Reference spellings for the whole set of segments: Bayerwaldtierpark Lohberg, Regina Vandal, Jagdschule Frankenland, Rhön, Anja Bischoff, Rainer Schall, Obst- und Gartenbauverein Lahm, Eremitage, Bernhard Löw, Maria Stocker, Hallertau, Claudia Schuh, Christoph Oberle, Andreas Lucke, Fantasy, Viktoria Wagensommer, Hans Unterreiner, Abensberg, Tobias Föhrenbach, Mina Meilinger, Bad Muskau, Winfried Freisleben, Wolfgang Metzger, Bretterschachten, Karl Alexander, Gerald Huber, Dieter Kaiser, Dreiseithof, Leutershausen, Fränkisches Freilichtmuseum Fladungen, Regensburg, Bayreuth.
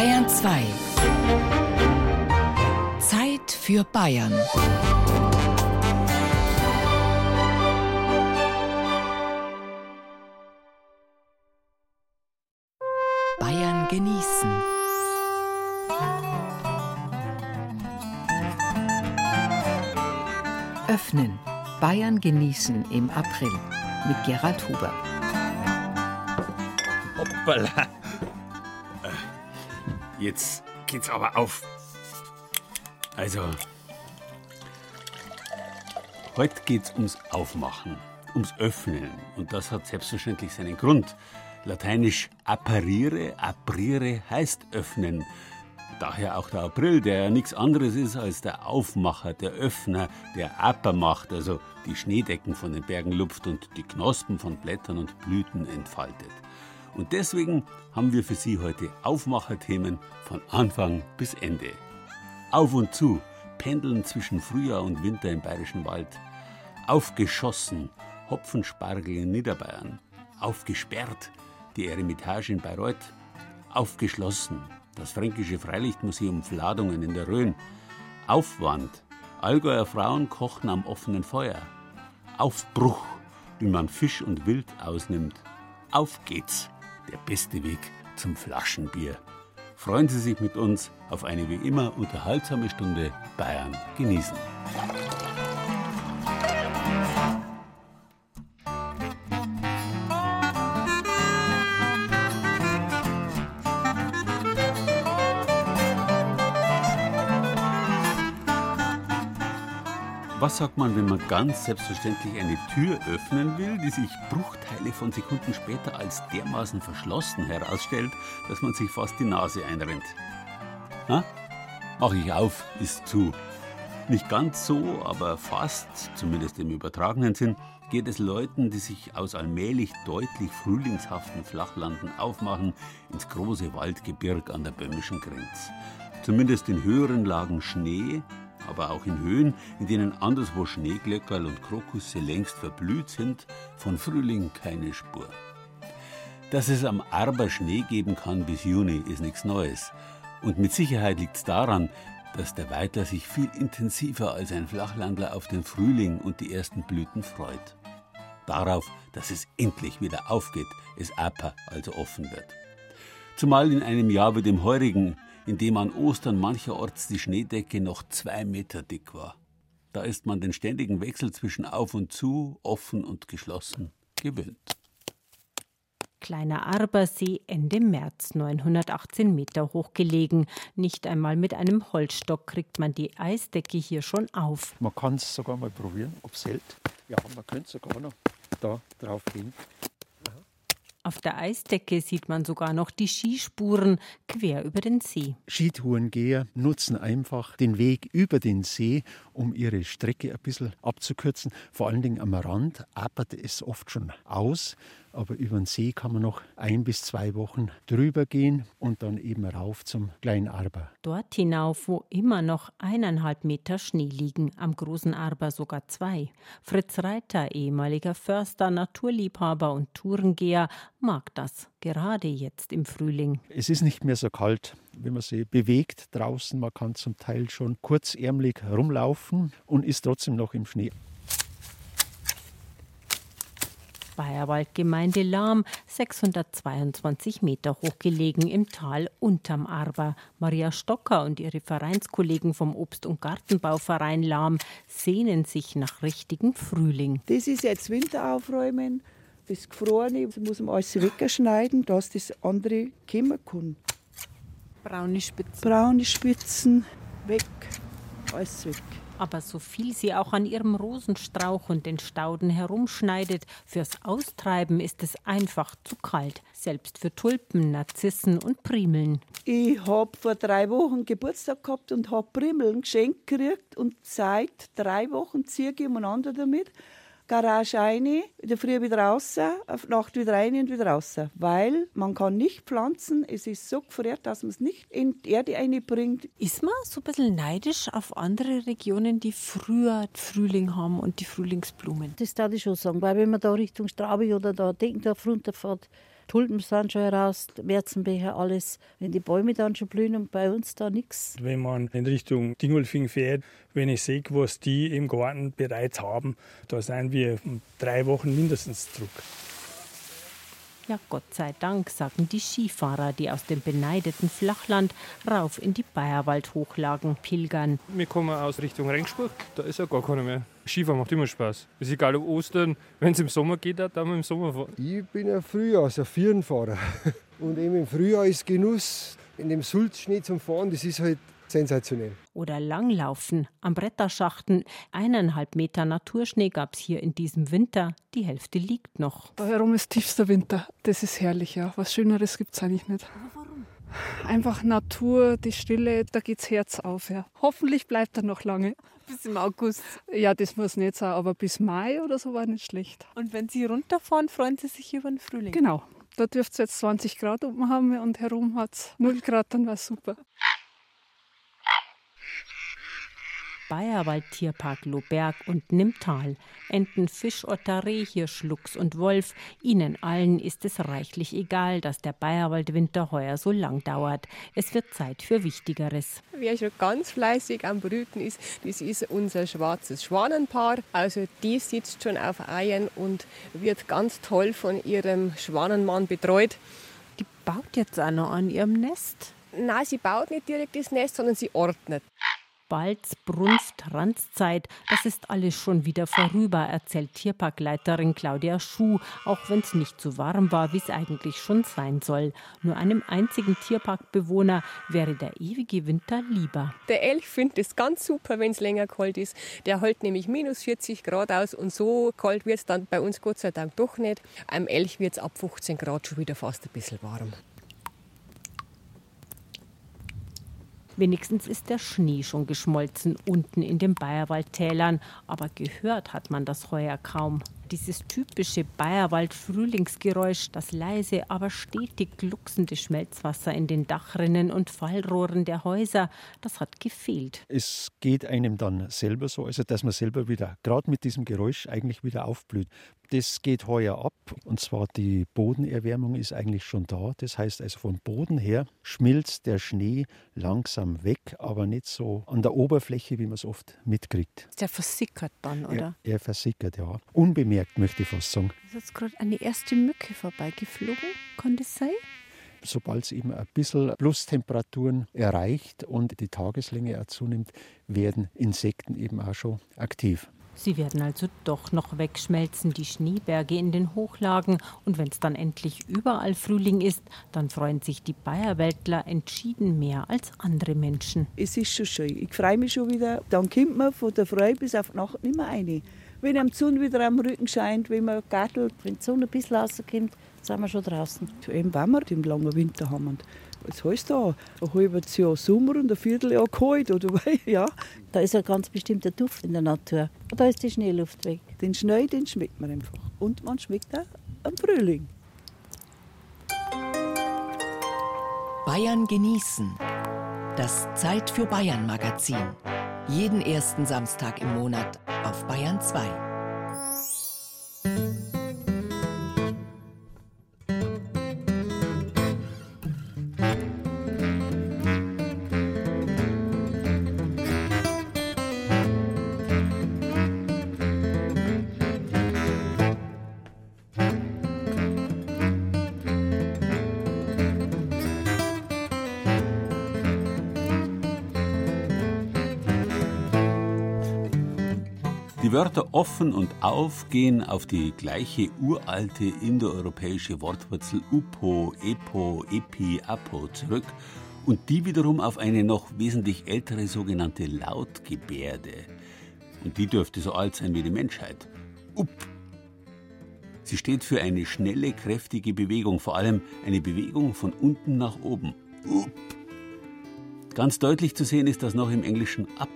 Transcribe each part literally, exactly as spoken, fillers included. Bayern zwei. Zeit für Bayern. Bayern genießen. Öffnen. Bayern genießen im April mit Gerald Huber. Hoppala. Jetzt geht's aber auf. Also, heute geht's ums Aufmachen, ums Öffnen. Und das hat selbstverständlich seinen Grund. Lateinisch aperire, aprire heißt öffnen. Daher auch der April, der ja nichts anderes ist als der Aufmacher, der Öffner, der Aper macht, also die Schneedecken von den Bergen lupft und die Knospen von Blättern und Blüten entfaltet. Und deswegen haben wir für Sie heute Aufmacherthemen von Anfang bis Ende. Auf und zu, pendeln zwischen Frühjahr und Winter im Bayerischen Wald. Aufgeschossen, Hopfenspargel in Niederbayern. Aufgesperrt, die Eremitage in Bayreuth. Aufgeschlossen, das Fränkische Freilichtmuseum Fladungen in der Rhön. Aufwand, Allgäuer Frauen kochen am offenen Feuer. Aufbruch, wie man Fisch und Wild ausnimmt. Auf geht's, der beste Weg zum Flaschenbier. Freuen Sie sich mit uns auf eine wie immer unterhaltsame Stunde Bayern genießen. Was sagt man, wenn man ganz selbstverständlich eine Tür öffnen will, die sich Bruchteile von Sekunden später als dermaßen verschlossen herausstellt, dass man sich fast die Nase einrennt? Na, mach ich auf, ist zu. Nicht ganz so, aber fast, zumindest im übertragenen Sinn, geht es Leuten, die sich aus allmählich deutlich frühlingshaften Flachlanden aufmachen, ins große Waldgebirg an der böhmischen Grenz. Zumindest in höheren Lagen Schnee, aber auch in Höhen, in denen anderswo Schneeglöckerl und Krokusse längst verblüht sind, von Frühling keine Spur. Dass es am Arber Schnee geben kann bis Juni, ist nichts Neues. Und mit Sicherheit liegt's daran, dass der Weidler sich viel intensiver als ein Flachlandler auf den Frühling und die ersten Blüten freut. Darauf, dass es endlich wieder aufgeht, es Aper also offen wird. Zumal in einem Jahr wie dem heurigen, indem an Ostern mancherorts die Schneedecke noch zwei Meter dick war. Da ist man den ständigen Wechsel zwischen auf und zu, offen und geschlossen gewöhnt. Kleiner Arbersee, Ende März, neunhundertachtzehn Meter hoch gelegen. Nicht einmal mit einem Holzstock kriegt man die Eisdecke hier schon auf. Man kann es sogar mal probieren, ob es hält. Ja, man könnte sogar noch da drauf hin. Auf der Eisdecke sieht man sogar noch die Skispuren quer über den See. Skitourengeher nutzen einfach den Weg über den See, um ihre Strecke ein bisschen abzukürzen. Vor allen Dingen am Rand apert es oft schon aus. Aber über den See kann man noch ein bis zwei Wochen drüber gehen und dann eben rauf zum kleinen Arber. Dort hinauf, wo immer noch eineinhalb Meter Schnee liegen, am großen Arber sogar zwei. Fritz Reiter, ehemaliger Förster, Naturliebhaber und Tourengeher, mag das, gerade jetzt im Frühling. Es ist nicht mehr so kalt, wenn man sich bewegt draußen. Man kann zum Teil schon kurzärmelig rumlaufen und ist trotzdem noch im Schnee. Bayerwaldgemeinde Lahm, sechshundertzweiundzwanzig Meter hoch gelegen im Tal unterm Arber. Maria Stocker und ihre Vereinskollegen vom Obst- und Gartenbauverein Lahm sehnen sich nach richtigem Frühling. Das ist jetzt Winter aufräumen, das Gefrorene, das muss man alles wegschneiden, dass das andere kommen kann. Braune Spitzen. Braune Spitzen, weg, alles weg. Aber so viel sie auch an ihrem Rosenstrauch und den Stauden herumschneidet, fürs Austreiben ist es einfach zu kalt. Selbst für Tulpen, Narzissen und Primeln. Ich habe vor drei Wochen Geburtstag gehabt und habe Primeln geschenkt gekriegt. Und seit drei Wochen ziehe ich umeinander damit. Garage rein, in der Früh wieder raus, auf Nacht wieder rein und wieder raus. Weil man kann nicht pflanzen, es ist so gefriert, dass man es nicht in die Erde reinbringt. Ist man so ein bisschen neidisch auf andere Regionen, die früher Frühling haben und die Frühlingsblumen? Das darf ich schon sagen, weil wenn man da Richtung Straubing oder da Denkendorf runterfährt, Tulpen sind schon heraus, Märzenbecher, alles. Wenn die Bäume dann schon blühen und bei uns da nichts. Wenn man in Richtung Dingolfing fährt, wenn ich sehe, was die im Garten bereits haben, da sind wir drei Wochen mindestens zurück. Ja, Gott sei Dank, sagen die Skifahrer, die aus dem beneideten Flachland rauf in die Bayerwaldhochlagen pilgern. Wir kommen aus Richtung Rängsburg, da ist ja gar keiner mehr. Skifahren macht immer Spaß. Es ist egal ob Ostern, wenn es im Sommer geht, dann wir im Sommer fahren. Ich bin ein Frühjahrs-, ein Firnfahrer. Und eben im Frühjahr ist Genuss, in dem Sulzschnee zum Fahren, das ist halt sensationell. Oder Langlaufen am Bretterschachten. Eineinhalb Meter Naturschnee gab es hier in diesem Winter. Die Hälfte liegt noch. Da herum ist tiefster Winter. Das ist herrlich, ja. Was Schöneres gibt es eigentlich nicht. Warum? Einfach Natur, die Stille, da geht's Herz auf. Ja. Hoffentlich bleibt er noch lange. Bis im August. Ja, das muss nicht sein, aber bis Mai oder so war nicht schlecht. Und wenn Sie runterfahren, freuen Sie sich über den Frühling? Genau. Da dürfte es jetzt zwanzig Grad oben haben und herum hat es null Grad, dann war es super. Bayerwaldtierpark Lohberg und Nimmtal. Enten, Fischotter, Rehhirsche, Schluchs und Wolf. Ihnen allen ist es reichlich egal, dass der Bayerwaldwinter heuer so lang dauert. Es wird Zeit für Wichtigeres. Wer schon ganz fleißig am Brüten ist, das ist unser schwarzes Schwanenpaar. Also die sitzt schon auf Eiern und wird ganz toll von ihrem Schwanenmann betreut. Die baut jetzt auch noch an ihrem Nest? Nein, sie baut nicht direkt das Nest, sondern sie ordnet. Balz, Brunft, Ranzzeit, das ist alles schon wieder vorüber, erzählt Tierparkleiterin Claudia Schuh, auch wenn es nicht so warm war, wie es eigentlich schon sein soll. Nur einem einzigen Tierparkbewohner wäre der ewige Winter lieber. Der Elch findet es ganz super, wenn es länger kalt ist. Der hält nämlich minus vierzig Grad aus und so kalt wird es dann bei uns Gott sei Dank doch nicht. Am Elch wird es ab fünfzehn Grad schon wieder fast ein bisschen warm. Wenigstens ist der Schnee schon geschmolzen unten in den Bayerwaldtälern, aber gehört hat man das heuer kaum. Dieses typische Bayerwald-Frühlingsgeräusch, das leise, aber stetig glucksende Schmelzwasser in den Dachrinnen und Fallrohren der Häuser, das hat gefehlt. Es geht einem dann selber so, also dass man selber wieder, gerade mit diesem Geräusch, eigentlich wieder aufblüht. Das geht heuer ab und zwar die Bodenerwärmung ist eigentlich schon da. Das heißt also vom Boden her schmilzt der Schnee langsam weg, aber nicht so an der Oberfläche, wie man es oft mitkriegt. Der versickert dann, oder? Er, er versickert, ja. Unbemerkt, möchte ich fast sagen. Ist jetzt gerade eine erste Mücke vorbeigeflogen, kann das sein? Sobald es eben ein bisschen Plustemperaturen erreicht und die Tageslänge auch zunimmt, werden Insekten eben auch schon aktiv. Sie werden also doch noch wegschmelzen, die Schneeberge in den Hochlagen. Und wenn es dann endlich überall Frühling ist, dann freuen sich die Bayerwäldler entschieden mehr als andere Menschen. Es ist schon schön. Ich freue mich schon wieder. Dann kommt man von der Früh bis auf die Nacht nicht mehr rein. Wenn am Sonne wieder am Rücken scheint, wenn man gartelt, wenn die Sonne ein bisschen rauskommt, sind wir schon draußen. Eben wenn wir den langen Winter haben. Und was heißt da? Ein halbes Jahr Sommer und ein Vierteljahr kalt, oder? Ja. Da ist ein ganz bestimmter Duft in der Natur. Da ist die Schneeluft weg. Den Schnee, den schmeckt man einfach. Und man schmeckt auch am Frühling. Bayern genießen. Das Zeit für Bayern Magazin. Jeden ersten Samstag im Monat auf Bayern zwei. Die Wörter offen und auf gehen auf die gleiche uralte indoeuropäische Wortwurzel upo, epo, epi, apo zurück und die wiederum auf eine noch wesentlich ältere sogenannte Lautgebärde. Und die dürfte so alt sein wie die Menschheit. Up. Sie steht für eine schnelle, kräftige Bewegung, vor allem eine Bewegung von unten nach oben. Up. Ganz deutlich zu sehen ist das noch im Englischen up.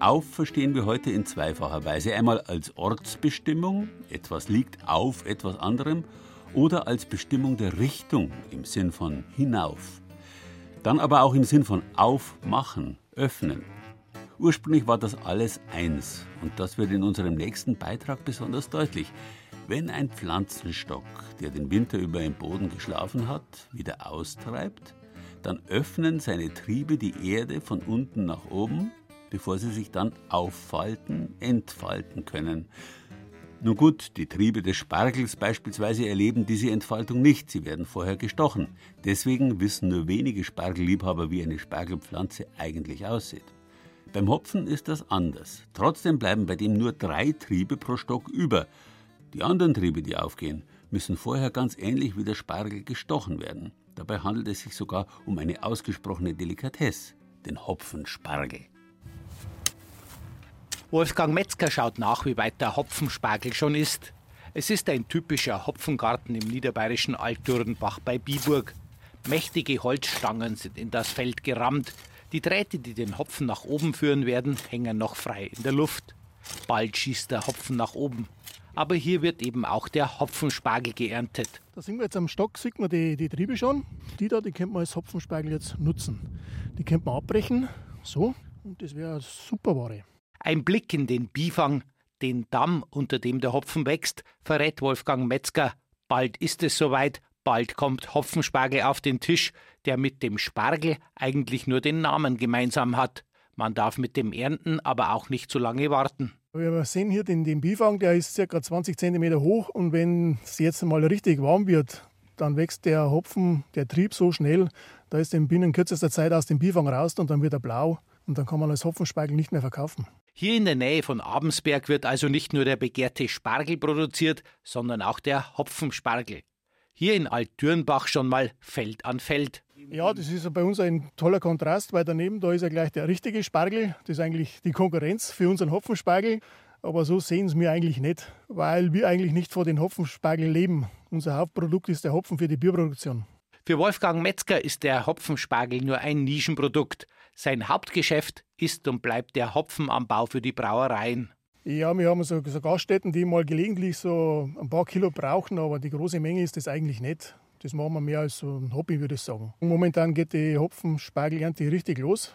Auf verstehen wir heute in zweifacher Weise. Einmal als Ortsbestimmung, etwas liegt auf etwas anderem, oder als Bestimmung der Richtung im Sinn von hinauf. Dann aber auch im Sinn von aufmachen, öffnen. Ursprünglich war das alles eins und das wird in unserem nächsten Beitrag besonders deutlich. Wenn ein Pflanzenstock, der den Winter über im Boden geschlafen hat, wieder austreibt, dann öffnen seine Triebe die Erde von unten nach oben, bevor sie sich dann auffalten, entfalten können. Nun gut, die Triebe des Spargels beispielsweise erleben diese Entfaltung nicht, sie werden vorher gestochen. Deswegen wissen nur wenige Spargelliebhaber, wie eine Spargelpflanze eigentlich aussieht. Beim Hopfen ist das anders. Trotzdem bleiben bei dem nur drei Triebe pro Stock über. Die anderen Triebe, die aufgehen, müssen vorher ganz ähnlich wie der Spargel gestochen werden. Dabei handelt es sich sogar um eine ausgesprochene Delikatesse, den Hopfenspargel. Wolfgang Metzger schaut nach, wie weit der Hopfenspargel schon ist. Es ist ein typischer Hopfengarten im niederbayerischen Altdürrenbach bei Biburg. Mächtige Holzstangen sind in das Feld gerammt. Die Drähte, die den Hopfen nach oben führen werden, hängen noch frei in der Luft. Bald schießt der Hopfen nach oben. Aber hier wird eben auch der Hopfenspargel geerntet. Da sind wir jetzt am Stock, sieht man die, die Triebe schon. Die da, die könnte man als Hopfenspargel jetzt nutzen. Die könnte man abbrechen, so, und das wäre eine super Ware. Ein Blick in den Bifang, den Damm, unter dem der Hopfen wächst, verrät Wolfgang Metzger. Bald ist es soweit, bald kommt Hopfenspargel auf den Tisch, der mit dem Spargel eigentlich nur den Namen gemeinsam hat. Man darf mit dem Ernten aber auch nicht zu lange warten. Wir sehen hier den, den Bifang, der ist ca. zwanzig Zentimeter hoch, und wenn es jetzt mal richtig warm wird, dann wächst der Hopfen, der Trieb so schnell, da ist er binnen kürzester Zeit aus dem Bifang raus und dann wird er blau und dann kann man als Hopfenspargel nicht mehr verkaufen. Hier in der Nähe von Abensberg wird also nicht nur der begehrte Spargel produziert, sondern auch der Hopfenspargel. Hier in Altdürrenbach schon mal Feld an Feld. Ja, das ist bei uns ein toller Kontrast, weil daneben da ist ja gleich der richtige Spargel. Das ist eigentlich die Konkurrenz für unseren Hopfenspargel. Aber so sehen es wir eigentlich nicht, weil wir eigentlich nicht von den Hopfenspargel leben. Unser Hauptprodukt ist der Hopfen für die Bierproduktion. Für Wolfgang Metzger ist der Hopfenspargel nur ein Nischenprodukt. Sein Hauptgeschäft ist und bleibt der Hopfenanbau für die Brauereien. Ja, wir haben so, so Gaststätten, die mal gelegentlich so ein paar Kilo brauchen, aber die große Menge ist das eigentlich nicht. Das machen wir mehr als so ein Hobby, würde ich sagen. Momentan geht die Hopfenspargelernte richtig los.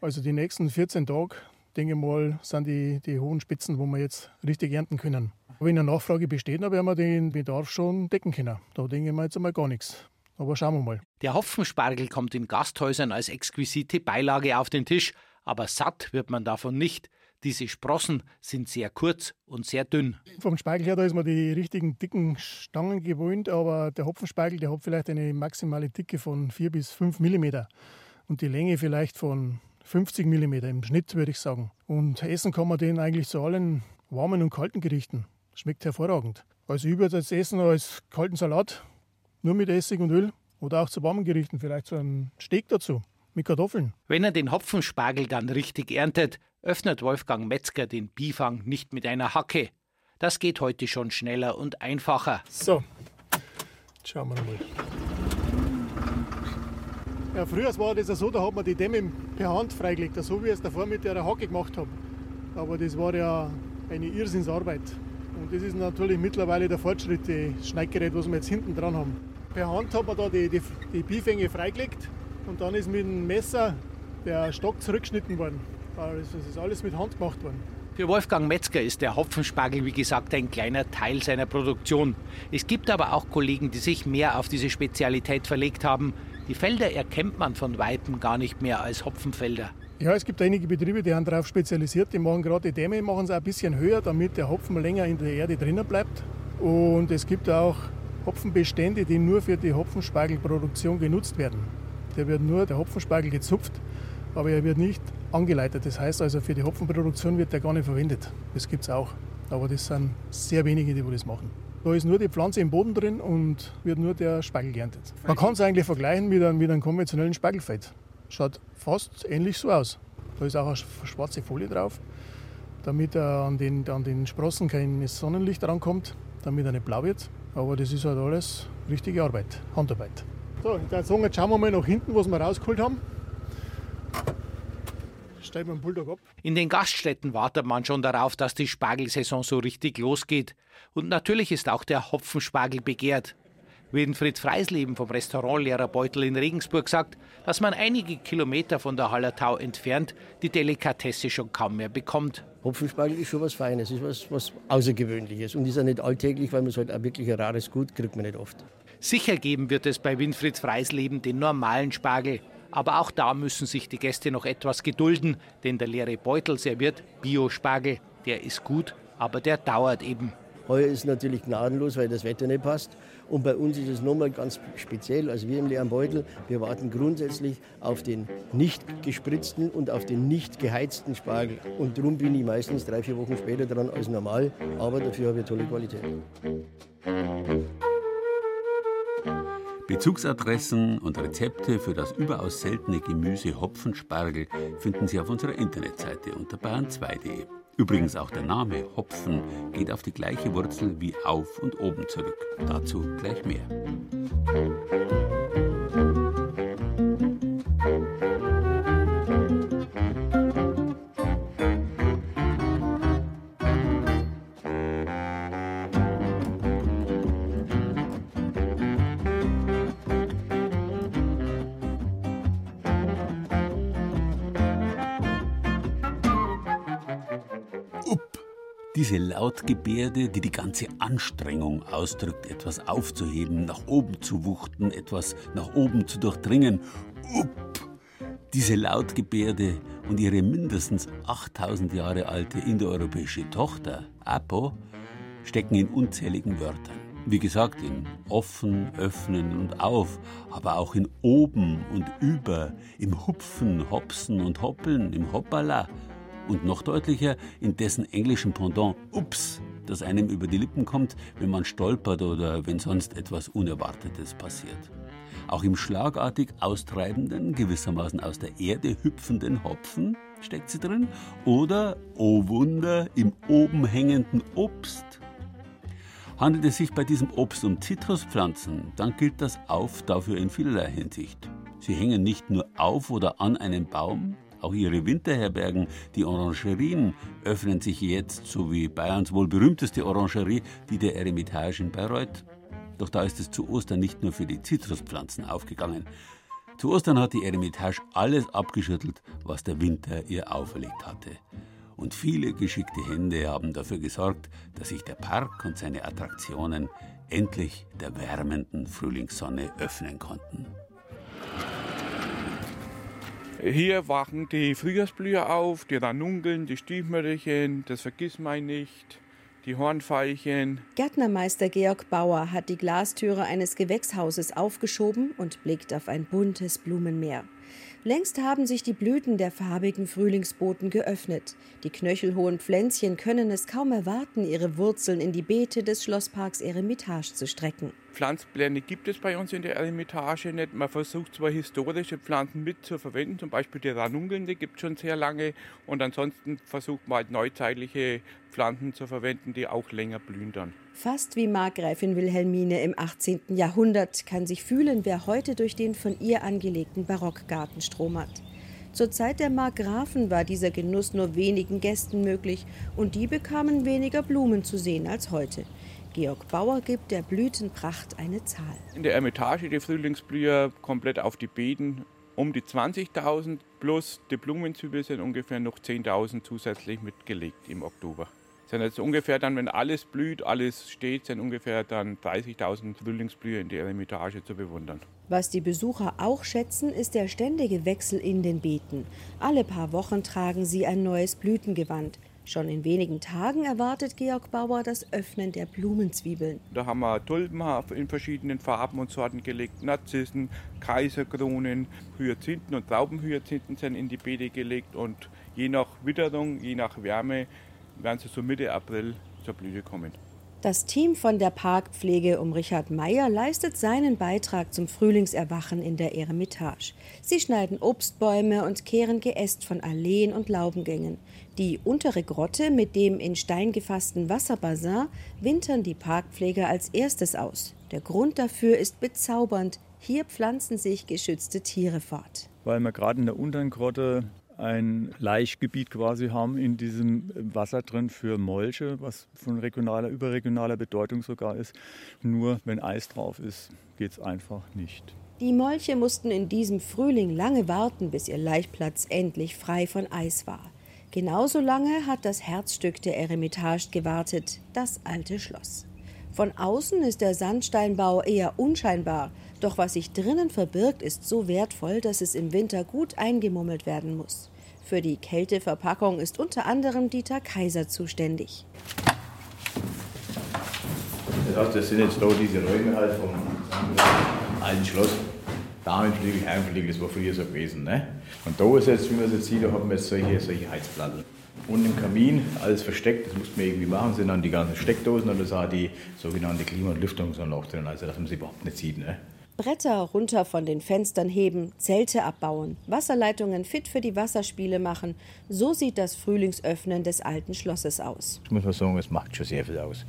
Also die nächsten vierzehn Tage, denke ich mal, sind die, die hohen Spitzen, wo wir jetzt richtig ernten können. Wenn eine Nachfrage besteht, dann werden wir den Bedarf schon decken können. Da denke ich mir jetzt einmal gar nichts. Aber schauen wir mal. Der Hopfenspargel kommt in Gasthäusern als exquisite Beilage auf den Tisch, aber satt wird man davon nicht. Diese Sprossen sind sehr kurz und sehr dünn. Vom Spargel her, da ist man die richtigen dicken Stangen gewöhnt, aber der Hopfenspargel, der hat vielleicht eine maximale Dicke von vier bis fünf Millimeter und die Länge vielleicht von fünfzig Millimeter im Schnitt, würde ich sagen. Und essen kann man den eigentlich zu allen warmen und kalten Gerichten. Schmeckt hervorragend. Also ich würde das essen als kalten Salat, nur mit Essig und Öl, oder auch zu warmen Gerichten, vielleicht so ein Steak dazu mit Kartoffeln. Wenn er den Hopfenspargel dann richtig erntet, öffnet Wolfgang Metzger den Bifang nicht mit einer Hacke. Das geht heute schon schneller und einfacher. So, jetzt schauen wir mal. Ja, früher war das ja so, da hat man die Dämme per Hand freigelegt, so wie ich es davor mit der Hacke gemacht habe. Aber das war ja eine Irrsinnsarbeit. Und das ist natürlich mittlerweile der Fortschritt, das Schneidgerät, was wir jetzt hinten dran haben. Per Hand hat man da die, die, die Bifänge freigelegt und dann ist mit dem Messer der Stock zurückgeschnitten worden. Also das ist alles mit Hand gemacht worden. Für Wolfgang Metzger ist der Hopfenspargel, wie gesagt, ein kleiner Teil seiner Produktion. Es gibt aber auch Kollegen, die sich mehr auf diese Spezialität verlegt haben. Die Felder erkennt man von Weitem gar nicht mehr als Hopfenfelder. Ja, es gibt einige Betriebe, die haben darauf spezialisiert. Die machen gerade die Dämme, machen es ein bisschen höher, damit der Hopfen länger in der Erde drinnen bleibt. Und es gibt auch Hopfenbestände, die nur für die Hopfenspargelproduktion genutzt werden. Da wird nur der Hopfenspargel gezupft, aber er wird nicht angeleitet. Das heißt also, für die Hopfenproduktion wird der gar nicht verwendet. Das gibt es auch, aber das sind sehr wenige, die das machen. Da ist nur die Pflanze im Boden drin und wird nur der Spargel geerntet. Man kann es eigentlich vergleichen mit einem, mit einem konventionellen Spargelfeld. Schaut fast ähnlich so aus. Da ist auch eine schwarze Folie drauf, damit an den, an den Sprossen kein Sonnenlicht rankommt, damit er nicht blau wird. Aber das ist halt alles richtige Arbeit, Handarbeit. So, jetzt schauen wir mal nach hinten, was wir rausgeholt haben. Steigt man den Bulldog ab. In den Gaststätten wartet man schon darauf, dass die Spargelsaison so richtig losgeht. Und natürlich ist auch der Hopfenspargel begehrt. Winfried Freisleben vom Restaurant Lehrer Beutel in Regensburg sagt, dass man einige Kilometer von der Hallertau entfernt die Delikatesse schon kaum mehr bekommt. Hopfenspargel ist schon was Feines, ist was, was Außergewöhnliches und ist ja nicht alltäglich, weil man es halt auch wirklich ein rares Gut kriegt man nicht oft. Sicher geben wird es bei Winfried Freisleben den normalen Spargel. Aber auch da müssen sich die Gäste noch etwas gedulden, denn der leere Beutel serviert Biospargel. Der ist gut, aber der dauert eben. Heuer ist natürlich gnadenlos, weil das Wetter nicht passt. Und bei uns ist es nochmal ganz speziell. Also wir im leeren Beutel, wir warten grundsätzlich auf den nicht gespritzten und auf den nicht geheizten Spargel. Und darum bin ich meistens drei, vier Wochen später dran als normal. Aber dafür habe ich tolle Qualität. Bezugsadressen und Rezepte für das überaus seltene Gemüse Hopfenspargel finden Sie auf unserer Internetseite unter bayern zwei punkt de. Übrigens auch der Name Hopfen geht auf die gleiche Wurzel wie auf und oben zurück. Dazu gleich mehr. Diese Lautgebärde, die die ganze Anstrengung ausdrückt, etwas aufzuheben, nach oben zu wuchten, etwas nach oben zu durchdringen. Upp! Diese Lautgebärde und ihre mindestens achttausend Jahre alte indoeuropäische Tochter, Apo, stecken in unzähligen Wörtern. Wie gesagt, in offen, öffnen und auf, aber auch in oben und über, im Hupfen, Hopsen und Hoppeln, im Hoppala. Und noch deutlicher in dessen englischen Pendant Ups, das einem über die Lippen kommt, wenn man stolpert oder wenn sonst etwas Unerwartetes passiert. Auch im schlagartig austreibenden, gewissermaßen aus der Erde hüpfenden Hopfen steckt sie drin oder, oh Wunder, im oben hängenden Obst. Handelt es sich bei diesem Obst um Zitruspflanzen, dann gilt das Auf dafür in vielerlei Hinsicht. Sie hängen nicht nur auf oder an einem Baum, auch ihre Winterherbergen, die Orangerien, öffnen sich jetzt, so wie Bayerns wohl berühmteste Orangerie, die der Eremitage in Bayreuth. Doch da ist es zu Ostern nicht nur für die Zitruspflanzen aufgegangen. Zu Ostern hat die Eremitage alles abgeschüttelt, was der Winter ihr auferlegt hatte. Und viele geschickte Hände haben dafür gesorgt, dass sich der Park und seine Attraktionen endlich der wärmenden Frühlingssonne öffnen konnten. Hier wachen die Frühjahrsblüher auf, die Ranunkeln, die Stiefmütterchen, das Vergissmeinnicht, die Hornveilchen. Gärtnermeister Georg Bauer hat die Glastüre eines Gewächshauses aufgeschoben und blickt auf ein buntes Blumenmeer. Längst haben sich die Blüten der farbigen Frühlingsboten geöffnet. Die knöchelhohen Pflänzchen können es kaum erwarten, ihre Wurzeln in die Beete des Schlossparks Eremitage zu strecken. Pflanzpläne gibt es bei uns in der Eremitage nicht. Man versucht zwar historische Pflanzen mitzuverwenden, zum Beispiel die Ranunkeln, die gibt es schon sehr lange. Und ansonsten versucht man halt neuzeitliche Pflanzen zu verwenden, die auch länger blühen dann. Fast wie Markgräfin Wilhelmine im achtzehnten Jahrhundert kann sich fühlen, wer heute durch den von ihr angelegten Barockgarten stromert. Zur Zeit der Markgrafen war dieser Genuss nur wenigen Gästen möglich und die bekamen weniger Blumen zu sehen als heute. Georg Bauer gibt der Blütenpracht eine Zahl. In der Eremitage die Frühlingsblüher komplett auf die Beeten um die zwanzigtausend plus die Blumenzwiebeln sind ungefähr noch zehntausend zusätzlich mitgelegt im Oktober. Sind jetzt ungefähr dann, wenn alles blüht, alles steht, sind ungefähr dann dreißigtausend Frühlingsblüher in der Eremitage zu bewundern. Was die Besucher auch schätzen, ist der ständige Wechsel in den Beeten. Alle paar Wochen tragen sie ein neues Blütengewand. Schon in wenigen Tagen erwartet Georg Bauer das Öffnen der Blumenzwiebeln. Da haben wir Tulpen in verschiedenen Farben und Sorten gelegt, Narzissen, Kaiserkronen, Hyazinthen und Traubenhyazinthen sind in die Beete gelegt. Und je nach Witterung, je nach Wärme, werden sie so Mitte April zur Blüte kommen. Das Team von der Parkpflege um Richard Meyer leistet seinen Beitrag zum Frühlingserwachen in der Eremitage. Sie schneiden Obstbäume und kehren Geäst von Alleen und Laubengängen. Die untere Grotte mit dem in Stein gefassten Wasserbassin wintern die Parkpfleger als erstes aus. Der Grund dafür ist bezaubernd. Hier pflanzen sich geschützte Tiere fort. Weil man gerade in der unteren Grotte ein Laichgebiet quasi haben in diesem Wasser drin für Molche, was von regionaler, überregionaler Bedeutung sogar ist. Nur wenn Eis drauf ist, geht es einfach nicht. Die Molche mussten in diesem Frühling lange warten, bis ihr Laichplatz endlich frei von Eis war. Genauso lange hat das Herzstück der Eremitage gewartet, das alte Schloss. Von außen ist der Sandsteinbau eher unscheinbar, doch was sich drinnen verbirgt, ist so wertvoll, dass es im Winter gut eingemummelt werden muss. Für die Kälteverpackung ist unter anderem Dieter Kaiser zuständig. Das sind jetzt da diese Räume halt vom alten Schloss. Damenflügel, Herrenflügel, das war früher so gewesen. Ne? Und da ist jetzt, wie man es jetzt sieht, da haben wir jetzt solche, solche Heizplatten. Und im Kamin, alles versteckt, das mussten wir irgendwie machen, sind dann die ganzen Steckdosen und da sah die sogenannte Klima- und Lüftungsanlage drin, also dass man sie überhaupt nicht sieht. Ne? Bretter runter von den Fenstern heben, Zelte abbauen, Wasserleitungen fit für die Wasserspiele machen. So sieht das Frühlingsöffnen des alten Schlosses aus. Ich muss mal sagen, es macht schon sehr viel aus.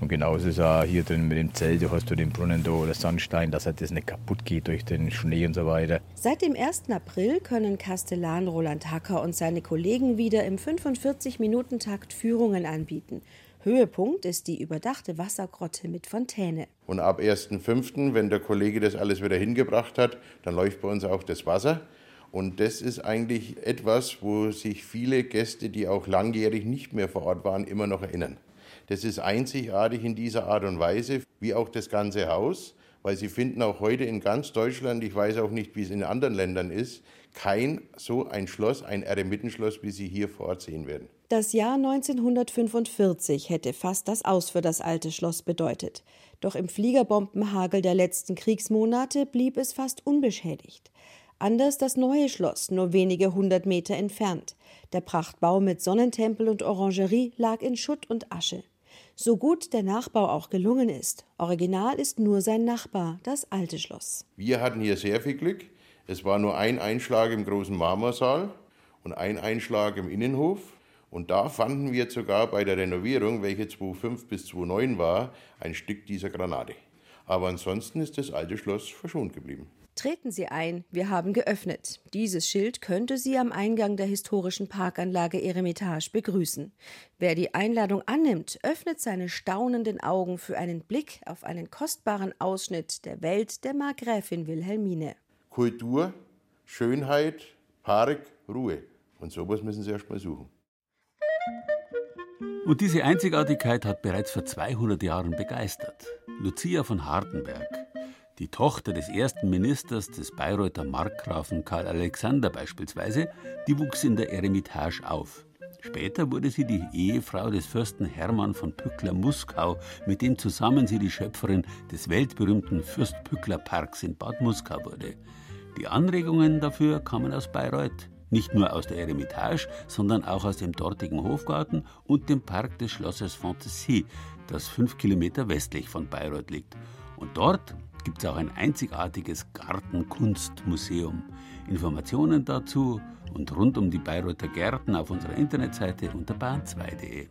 Und genauso ist auch hier drin mit dem Zelt, da hast du den Brunnen da oder Sandstein, dass halt das nicht kaputt geht durch den Schnee und so weiter. Seit dem ersten April können Kastellan Roland Hacker und seine Kollegen wieder im fünfundvierzig-Minuten-Takt Führungen anbieten. Höhepunkt ist die überdachte Wassergrotte mit Fontäne. Und ab ersten fünften, wenn der Kollege das alles wieder hingebracht hat, dann läuft bei uns auch das Wasser. Und das ist eigentlich etwas, wo sich viele Gäste, die auch langjährig nicht mehr vor Ort waren, immer noch erinnern. Das ist einzigartig in dieser Art und Weise, wie auch das ganze Haus, weil Sie finden auch heute in ganz Deutschland, ich weiß auch nicht, wie es in anderen Ländern ist, kein so ein Schloss, ein Eremitenschloss, wie Sie hier vor Ort sehen werden. Das Jahr neunzehnhundertfünfundvierzig hätte fast das Aus für das alte Schloss bedeutet. Doch im Fliegerbombenhagel der letzten Kriegsmonate blieb es fast unbeschädigt. Anders das neue Schloss, nur wenige hundert Meter entfernt. Der Prachtbau mit Sonnentempel und Orangerie lag in Schutt und Asche. So gut der Nachbau auch gelungen ist, original ist nur sein Nachbar, das alte Schloss. Wir hatten hier sehr viel Glück. Es war nur ein Einschlag im großen Marmorsaal und ein Einschlag im Innenhof. Und da fanden wir sogar bei der Renovierung, welche zweitausendfünf bis zweitausendneun war, ein Stück dieser Granate. Aber ansonsten ist das alte Schloss verschont geblieben. Treten Sie ein, wir haben geöffnet. Dieses Schild könnte Sie am Eingang der historischen Parkanlage Eremitage begrüßen. Wer die Einladung annimmt, öffnet seine staunenden Augen für einen Blick auf einen kostbaren Ausschnitt der Welt der Markgräfin Wilhelmine. Kultur, Schönheit, Park, Ruhe. Und sowas müssen Sie erst mal suchen. Und diese Einzigartigkeit hat bereits vor zweihundert Jahren begeistert. Lucia von Hardenberg, die Tochter des ersten Ministers des Bayreuther Markgrafen Karl Alexander beispielsweise, die wuchs in der Eremitage auf. Später wurde sie die Ehefrau des Fürsten Hermann von Pückler-Muskau, mit dem zusammen sie die Schöpferin des weltberühmten Fürst-Pückler-Parks in Bad Muskau wurde. Die Anregungen dafür kamen aus Bayreuth, nicht nur aus der Eremitage, sondern auch aus dem dortigen Hofgarten und dem Park des Schlosses Fantasy, das fünf Kilometer westlich von Bayreuth liegt. Und dort gibt es auch ein einzigartiges Gartenkunstmuseum. Informationen dazu und rund um die Bayreuther Gärten auf unserer Internetseite unter bahn zwei punkt de.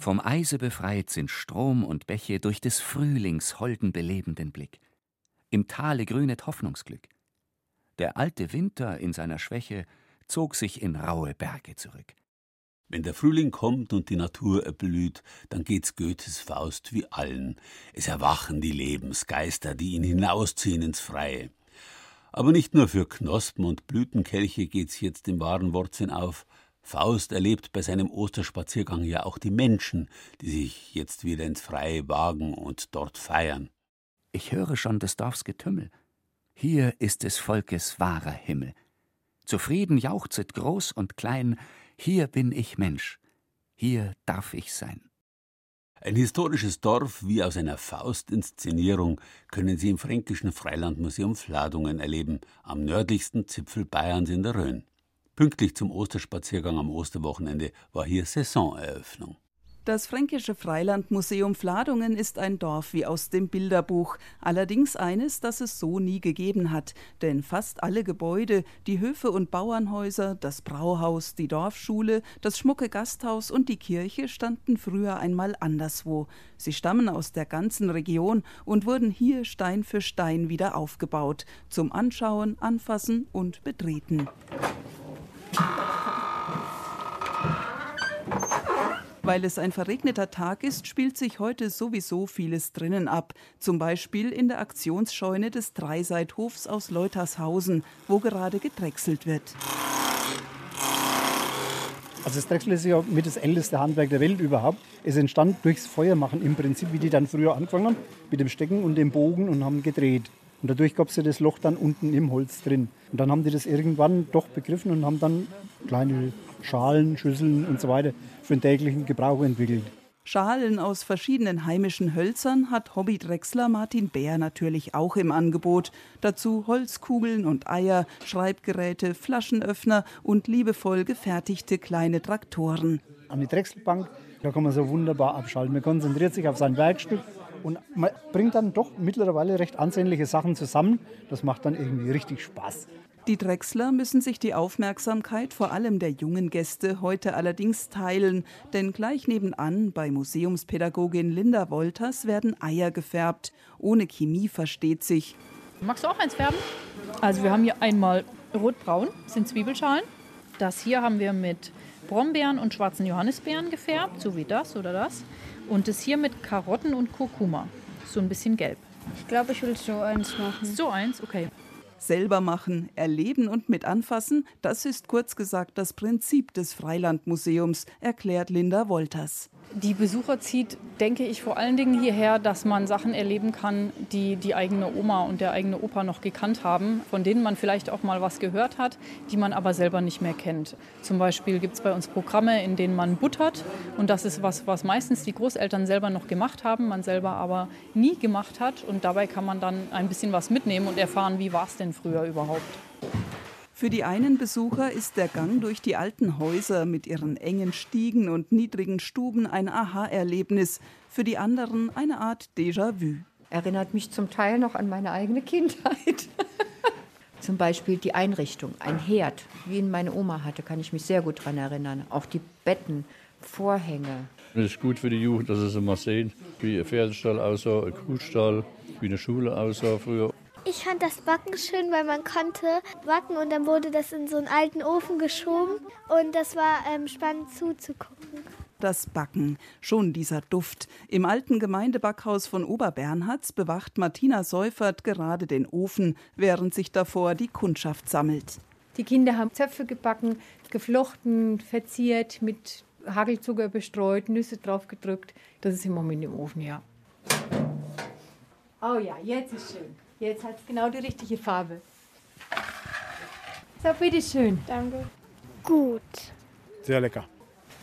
Vom Eise befreit sind Strom und Bäche durch des Frühlings holden belebenden Blick. Im Tale grünet Hoffnungsglück. Der alte Winter in seiner Schwäche zog sich in raue Berge zurück. Wenn der Frühling kommt und die Natur erblüht, dann geht's Goethes Faust wie allen. Es erwachen die Lebensgeister, die ihn hinausziehen ins Freie. Aber nicht nur für Knospen und Blütenkelche geht's jetzt im wahren Wortsinn auf. Faust erlebt bei seinem Osterspaziergang ja auch die Menschen, die sich jetzt wieder ins Freie wagen und dort feiern. Ich höre schon des Dorfs Getümmel. Hier ist des Volkes wahrer Himmel. Zufrieden jauchzet groß und klein. Hier bin ich Mensch. Hier darf ich sein. Ein historisches Dorf wie aus einer Faustinszenierung können Sie im fränkischen Freilandmuseum Fladungen erleben, am nördlichsten Zipfel Bayerns in der Rhön. Pünktlich zum Osterspaziergang am Osterwochenende war hier Saisoneröffnung. Das fränkische Freilandmuseum Fladungen ist ein Dorf wie aus dem Bilderbuch, allerdings eines, das es so nie gegeben hat. Denn fast alle Gebäude, die Höfe und Bauernhäuser, das Brauhaus, die Dorfschule, das schmucke Gasthaus und die Kirche standen früher einmal anderswo. Sie stammen aus der ganzen Region und wurden hier Stein für Stein wieder aufgebaut, zum Anschauen, Anfassen und Betreten. Weil es ein verregneter Tag ist, spielt sich heute sowieso vieles drinnen ab. Zum Beispiel in der Aktionsscheune des Dreiseithofs aus Leutershausen, wo gerade gedrechselt wird. Also das Drechseln ist ja mit das älteste Handwerk der Welt überhaupt. Es entstand durchs Feuermachen im Prinzip, wie die dann früher angefangen haben, mit dem Stecken und dem Bogen und haben gedreht. Und dadurch gab es ja das Loch dann unten im Holz drin. Und dann haben die das irgendwann doch begriffen und haben dann kleine Schalen, Schüsseln und so weiter für den täglichen Gebrauch entwickelt. Schalen aus verschiedenen heimischen Hölzern hat Hobbydrechsler Martin Bär natürlich auch im Angebot. Dazu Holzkugeln und Eier, Schreibgeräte, Flaschenöffner und liebevoll gefertigte kleine Traktoren. An die Drechselbank, da kann man so wunderbar abschalten. Man konzentriert sich auf sein Werkstück und man bringt dann doch mittlerweile recht ansehnliche Sachen zusammen. Das macht dann irgendwie richtig Spaß. Die Drechsler müssen sich die Aufmerksamkeit vor allem der jungen Gäste heute allerdings teilen. Denn gleich nebenan bei Museumspädagogin Linda Wolters werden Eier gefärbt. Ohne Chemie versteht sich. Magst du auch eins färben? Also wir haben hier einmal rotbraun, das sind Zwiebelschalen. Das hier haben wir mit Brombeeren und schwarzen Johannisbeeren gefärbt, so wie das oder das. Und das hier mit Karotten und Kurkuma, so ein bisschen gelb. Ich glaube, ich will so eins machen. So eins, okay. Selber machen, erleben und mit anfassen, das ist kurz gesagt das Prinzip des Freilandmuseums, erklärt Linda Wolters. Die Besucher zieht, denke ich, vor allen Dingen hierher, dass man Sachen erleben kann, die die eigene Oma und der eigene Opa noch gekannt haben, von denen man vielleicht auch mal was gehört hat, die man aber selber nicht mehr kennt. Zum Beispiel gibt es bei uns Programme, in denen man buttert. Und das ist was, was meistens die Großeltern selber noch gemacht haben, man selber aber nie gemacht hat. Und dabei kann man dann ein bisschen was mitnehmen und erfahren, wie war es denn früher überhaupt. Für die einen Besucher ist der Gang durch die alten Häuser mit ihren engen Stiegen und niedrigen Stuben ein Aha-Erlebnis, für die anderen eine Art Déjà-vu. Erinnert mich zum Teil noch an meine eigene Kindheit. Zum Beispiel die Einrichtung, ein Herd, wie ihn meine Oma hatte, kann ich mich sehr gut daran erinnern. Auch die Betten, Vorhänge. Es ist gut für die Jugend, dass sie mal sehen, wie ein Pferdestall aussah, ein Kuhstall, wie eine Schule aussah früher. Ich fand das Backen schön, weil man konnte backen und dann wurde das in so einen alten Ofen geschoben und das war ähm, spannend zuzugucken. Das Backen, schon dieser Duft. Im alten Gemeindebackhaus von Oberbernhards bewacht Martina Seufert gerade den Ofen, während sich davor die Kundschaft sammelt. Die Kinder haben Zöpfe gebacken, geflochten, verziert, mit Hagelzucker bestreut, Nüsse draufgedrückt. Das ist immer mit dem Ofen, ja. Oh ja, jetzt ist schön. Jetzt hat es genau die richtige Farbe. So, bitteschön. Danke. Gut. Sehr lecker.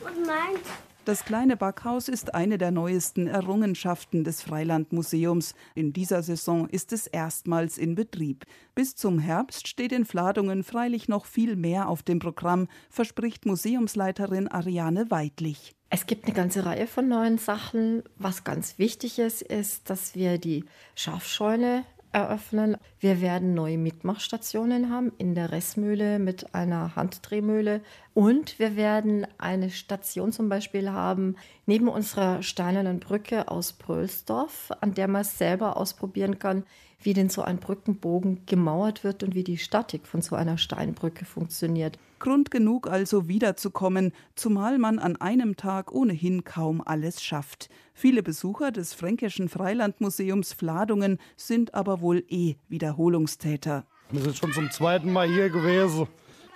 Und meins? Das kleine Backhaus ist eine der neuesten Errungenschaften des Freilandmuseums. In dieser Saison ist es erstmals in Betrieb. Bis zum Herbst steht in Fladungen freilich noch viel mehr auf dem Programm, verspricht Museumsleiterin Ariane Weidlich. Es gibt eine ganze Reihe von neuen Sachen. Was ganz wichtig ist, ist, dass wir die Schafscheune eröffnen. Wir werden neue Mitmachstationen haben in der Ressmühle mit einer Handdrehmühle und wir werden eine Station zum Beispiel haben neben unserer steinernen Brücke aus Pröhlsdorf, an der man selber ausprobieren kann, wie denn so ein Brückenbogen gemauert wird und wie die Statik von so einer Steinbrücke funktioniert. Grund genug also wiederzukommen, zumal man an einem Tag ohnehin kaum alles schafft. Viele Besucher des fränkischen Freilandmuseums Fladungen sind aber wohl eh Wiederholungstäter. Wir sind schon zum zweiten Mal hier gewesen.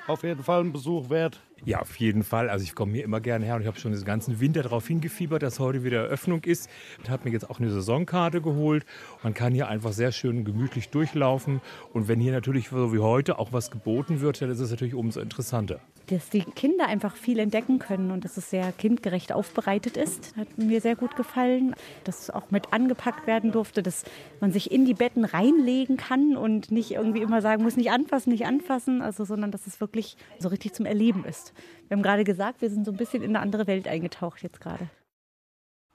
Auf jeden Fall ein Besuch wert. Ja, auf jeden Fall. Also ich komme hier immer gerne her und ich habe schon den ganzen Winter darauf hingefiebert, dass heute wieder Eröffnung ist. Ich habe mir jetzt auch eine Saisonkarte geholt. Man kann hier einfach sehr schön gemütlich durchlaufen. Und wenn hier natürlich so wie heute auch was geboten wird, dann ist es natürlich umso interessanter. Dass die Kinder einfach viel entdecken können und dass es sehr kindgerecht aufbereitet ist, hat mir sehr gut gefallen. Dass es auch mit angepackt werden durfte, dass man sich in die Betten reinlegen kann und nicht irgendwie immer sagen muss, nicht anfassen, nicht anfassen, also, sondern dass es wirklich so richtig zum Erleben ist. Wir haben gerade gesagt, wir sind so ein bisschen in eine andere Welt eingetaucht jetzt gerade.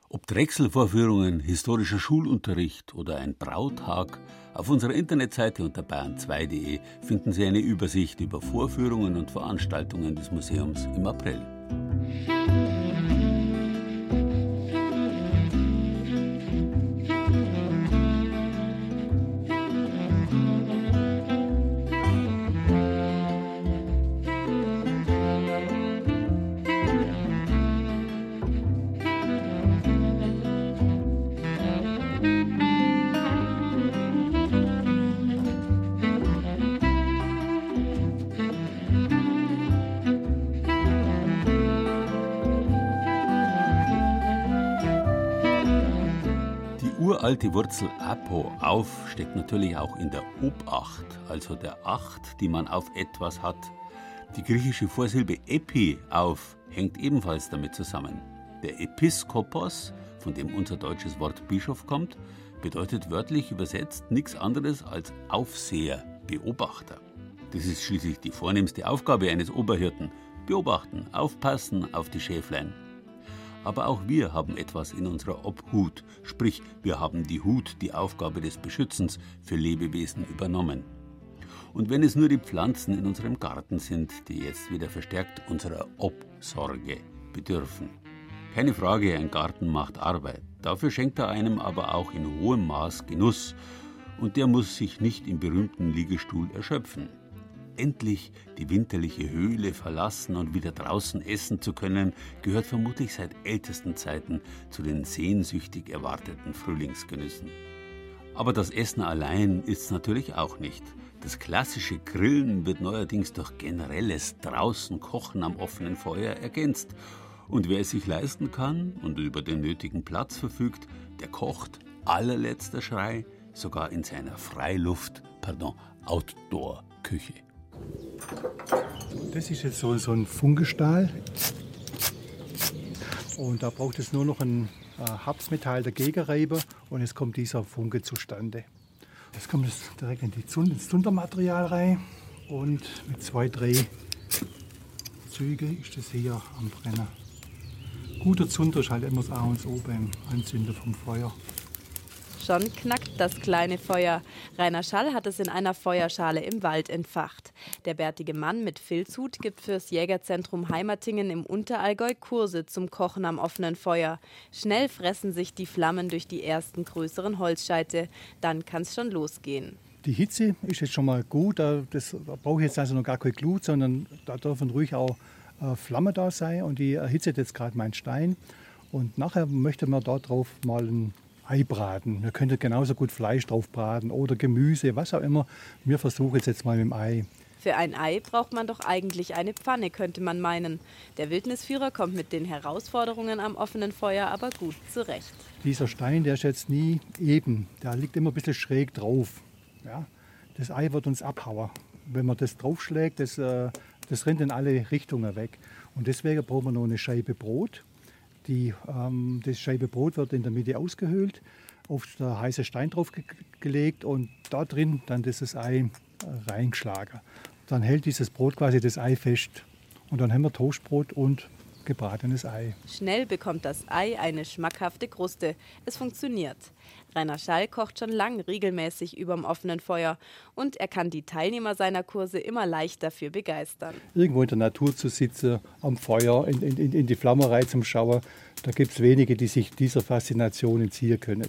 Ob Drechselvorführungen, historischer Schulunterricht oder ein Brautag, auf unserer Internetseite unter bayern zwei punkt de finden Sie eine Übersicht über Vorführungen und Veranstaltungen des Museums im April. Die Wurzel Apo, auf, steckt natürlich auch in der Obacht, also der Acht, die man auf etwas hat. Die griechische Vorsilbe Epi, auf, hängt ebenfalls damit zusammen. Der Episkopos, von dem unser deutsches Wort Bischof kommt, bedeutet wörtlich übersetzt nichts anderes als Aufseher, Beobachter. Das ist schließlich die vornehmste Aufgabe eines Oberhirten: beobachten, aufpassen auf die Schäflein. Aber auch wir haben etwas in unserer Obhut, sprich, wir haben die Hut, die Aufgabe des Beschützens für Lebewesen übernommen. Und wenn es nur die Pflanzen in unserem Garten sind, die jetzt wieder verstärkt unserer Obsorge bedürfen. Keine Frage, ein Garten macht Arbeit. Dafür schenkt er einem aber auch in hohem Maß Genuss. Und der muss sich nicht im berühmten Liegestuhl erschöpfen. Endlich die winterliche Höhle verlassen und wieder draußen essen zu können, gehört vermutlich seit ältesten Zeiten zu den sehnsüchtig erwarteten Frühlingsgenüssen. Aber das Essen allein ist natürlich auch nicht. Das klassische Grillen wird neuerdings durch generelles Draußenkochen am offenen Feuer ergänzt. Und wer es sich leisten kann und über den nötigen Platz verfügt, der kocht, allerletzter Schrei, sogar in seiner Freiluft, pardon, Outdoor-Küche. Das ist jetzt so, so ein Funkestahl und da braucht es nur noch ein äh, Harzmetall dagegen reiben und jetzt kommt dieser Funke zustande. Jetzt kommt es direkt in die Zund, ins Zundermaterial rein und mit zwei, drei Zügen ist das hier am Brenner. Guter Zunder ist halt immer das A und O beim Anzünden vom Feuer. Schon knackt das kleine Feuer. Rainer Schall hat es in einer Feuerschale im Wald entfacht. Der bärtige Mann mit Filzhut gibt fürs Jägerzentrum Heimatingen im Unterallgäu Kurse zum Kochen am offenen Feuer. Schnell fressen sich die Flammen durch die ersten größeren Holzscheite. Dann kann es schon losgehen. Die Hitze ist jetzt schon mal gut. Das brauche ich jetzt also noch gar keine Glut, sondern da dürfen ruhig auch Flammen da sein. Und die erhitzet jetzt gerade meinen Stein. Und nachher möchte man da drauf mal einen Ei braten. Man könnte genauso gut Fleisch drauf braten oder Gemüse, was auch immer. Wir versuchen es jetzt mal mit dem Ei. Für ein Ei braucht man doch eigentlich eine Pfanne, könnte man meinen. Der Wildnisführer kommt mit den Herausforderungen am offenen Feuer aber gut zurecht. Dieser Stein, der ist jetzt nie eben. Der liegt immer ein bisschen schräg drauf. Ja? Das Ei wird uns abhauen. Wenn man das draufschlägt, das, das rennt in alle Richtungen weg. Und deswegen brauchen wir noch eine Scheibe Brot. Die, ähm, das Scheibe Brot wird in der Mitte ausgehöhlt, auf der heiße Stein drauf ge- gelegt und da drin dann dieses Ei äh, reingeschlagen. Dann hält dieses Brot quasi das Ei fest und dann haben wir Toastbrot und gebratenes Ei. Schnell bekommt das Ei eine schmackhafte Kruste. Es funktioniert. Rainer Schall kocht schon lang regelmäßig überm offenen Feuer und er kann die Teilnehmer seiner Kurse immer leicht dafür begeistern. Irgendwo in der Natur zu sitzen, am Feuer, in, in, in die Flammerei zum Schauen, da gibt es wenige, die sich dieser Faszination entziehen können.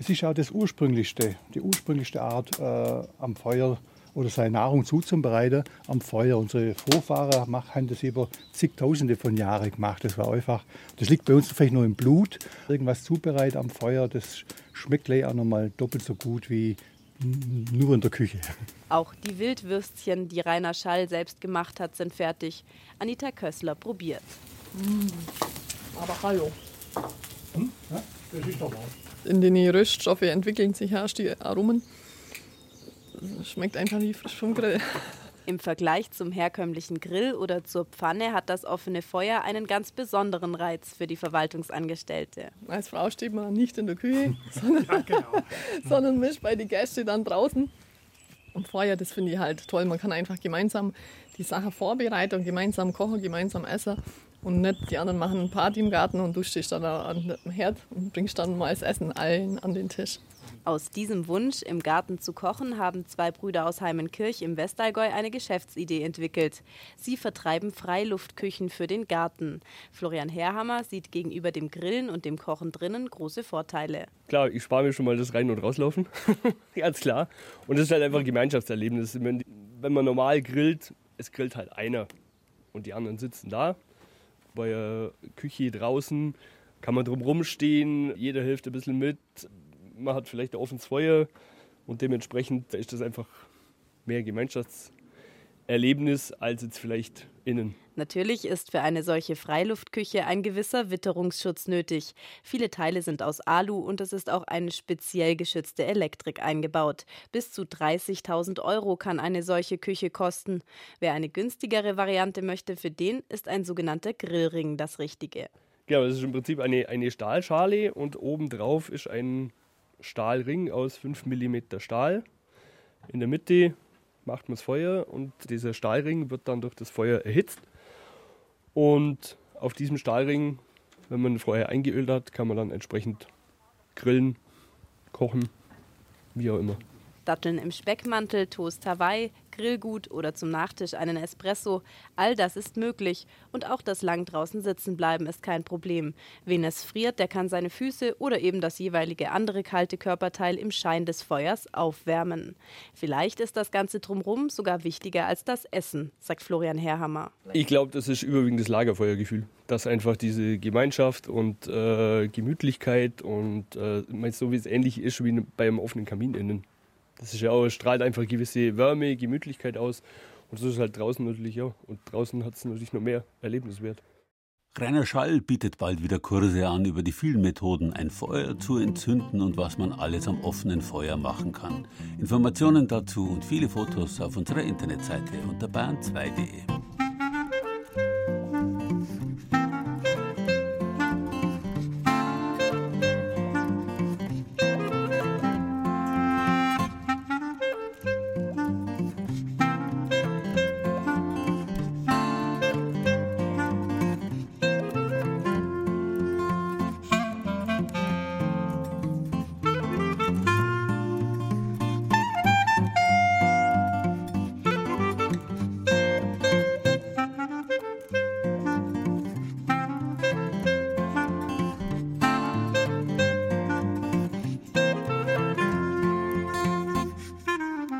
Es ist auch das ursprünglichste, die ursprünglichste Art, äh, am Feuer oder seine Nahrung zuzubereiten am Feuer. Unsere Vorfahren haben das über zigtausende von Jahren gemacht. Das war einfach, das liegt bei uns vielleicht nur im Blut. Irgendwas zubereiten am Feuer, das schmeckt gleich auch nochmal doppelt so gut wie nur in der Küche. Auch die Wildwürstchen, die Rainer Schall selbst gemacht hat, sind fertig. Anita Kössler probiert. Mm, aber hallo. Hm? Ja, das ist doch was. In den Röststoffen entwickeln sich erst die Aromen. Schmeckt einfach wie frisch vom Grill. Im Vergleich zum herkömmlichen Grill oder zur Pfanne hat das offene Feuer einen ganz besonderen Reiz für die Verwaltungsangestellte. Als Frau steht man nicht in der Küche, sondern, ja, genau. sondern mischt bei den Gästen dann draußen. Und Feuer, das finde ich halt toll. Man kann einfach gemeinsam die Sache vorbereiten und gemeinsam kochen, gemeinsam essen. Und nicht die anderen machen eine Party im Garten und du stehst dann an dem Herd und bringst dann mal das Essen allen an den Tisch. Aus diesem Wunsch, im Garten zu kochen, haben zwei Brüder aus Heimenkirch im Westallgäu eine Geschäftsidee entwickelt. Sie vertreiben Freiluftküchen für den Garten. Florian Herrhammer sieht gegenüber dem Grillen und dem Kochen drinnen große Vorteile. Klar, ich spare mir schon mal das Rein- und Rauslaufen, ganz klar. Und das ist halt einfach ein Gemeinschaftserlebnis. Wenn, wenn man normal grillt, es grillt halt einer und die anderen sitzen da. Bei der Küche draußen kann man drumherum stehen, jeder hilft ein bisschen mit. Man hat vielleicht ein offenes Feuer und dementsprechend ist das einfach mehr Gemeinschaftserlebnis als jetzt vielleicht innen. Natürlich ist für eine solche Freiluftküche ein gewisser Witterungsschutz nötig. Viele Teile sind aus Alu und es ist auch eine speziell geschützte Elektrik eingebaut. Bis zu dreißigtausend Euro kann eine solche Küche kosten. Wer eine günstigere Variante möchte, für den ist ein sogenannter Grillring das Richtige. Genau, das ist im Prinzip eine, eine Stahlschale und obendrauf ist ein Stahlring aus fünf Millimeter Stahl. In der Mitte macht man das Feuer und dieser Stahlring wird dann durch das Feuer erhitzt. Und auf diesem Stahlring, wenn man das Feuer eingeölt hat, kann man dann entsprechend grillen, kochen, wie auch immer. Datteln im Speckmantel, Toast Hawaii, Grillgut oder zum Nachtisch einen Espresso. All das ist möglich. Und auch das lang draußen sitzen bleiben ist kein Problem. Wen es friert, der kann seine Füße oder eben das jeweilige andere kalte Körperteil im Schein des Feuers aufwärmen. Vielleicht ist das Ganze drumherum sogar wichtiger als das Essen, sagt Florian Herrhammer. Ich glaube, das ist überwiegend das Lagerfeuergefühl. Dass einfach diese Gemeinschaft und äh, Gemütlichkeit und äh, so wie es ähnlich ist wie beim offenen Kamin innen. Das ist ja auch, strahlt einfach gewisse Wärme, Gemütlichkeit aus. Und so ist es halt draußen natürlich auch. Und draußen hat es natürlich noch mehr Erlebniswert. Rainer Schall bietet bald wieder Kurse an über die vielen Methoden, ein Feuer zu entzünden und was man alles am offenen Feuer machen kann. Informationen dazu und viele Fotos auf unserer Internetseite unter bayern zwei punkt de.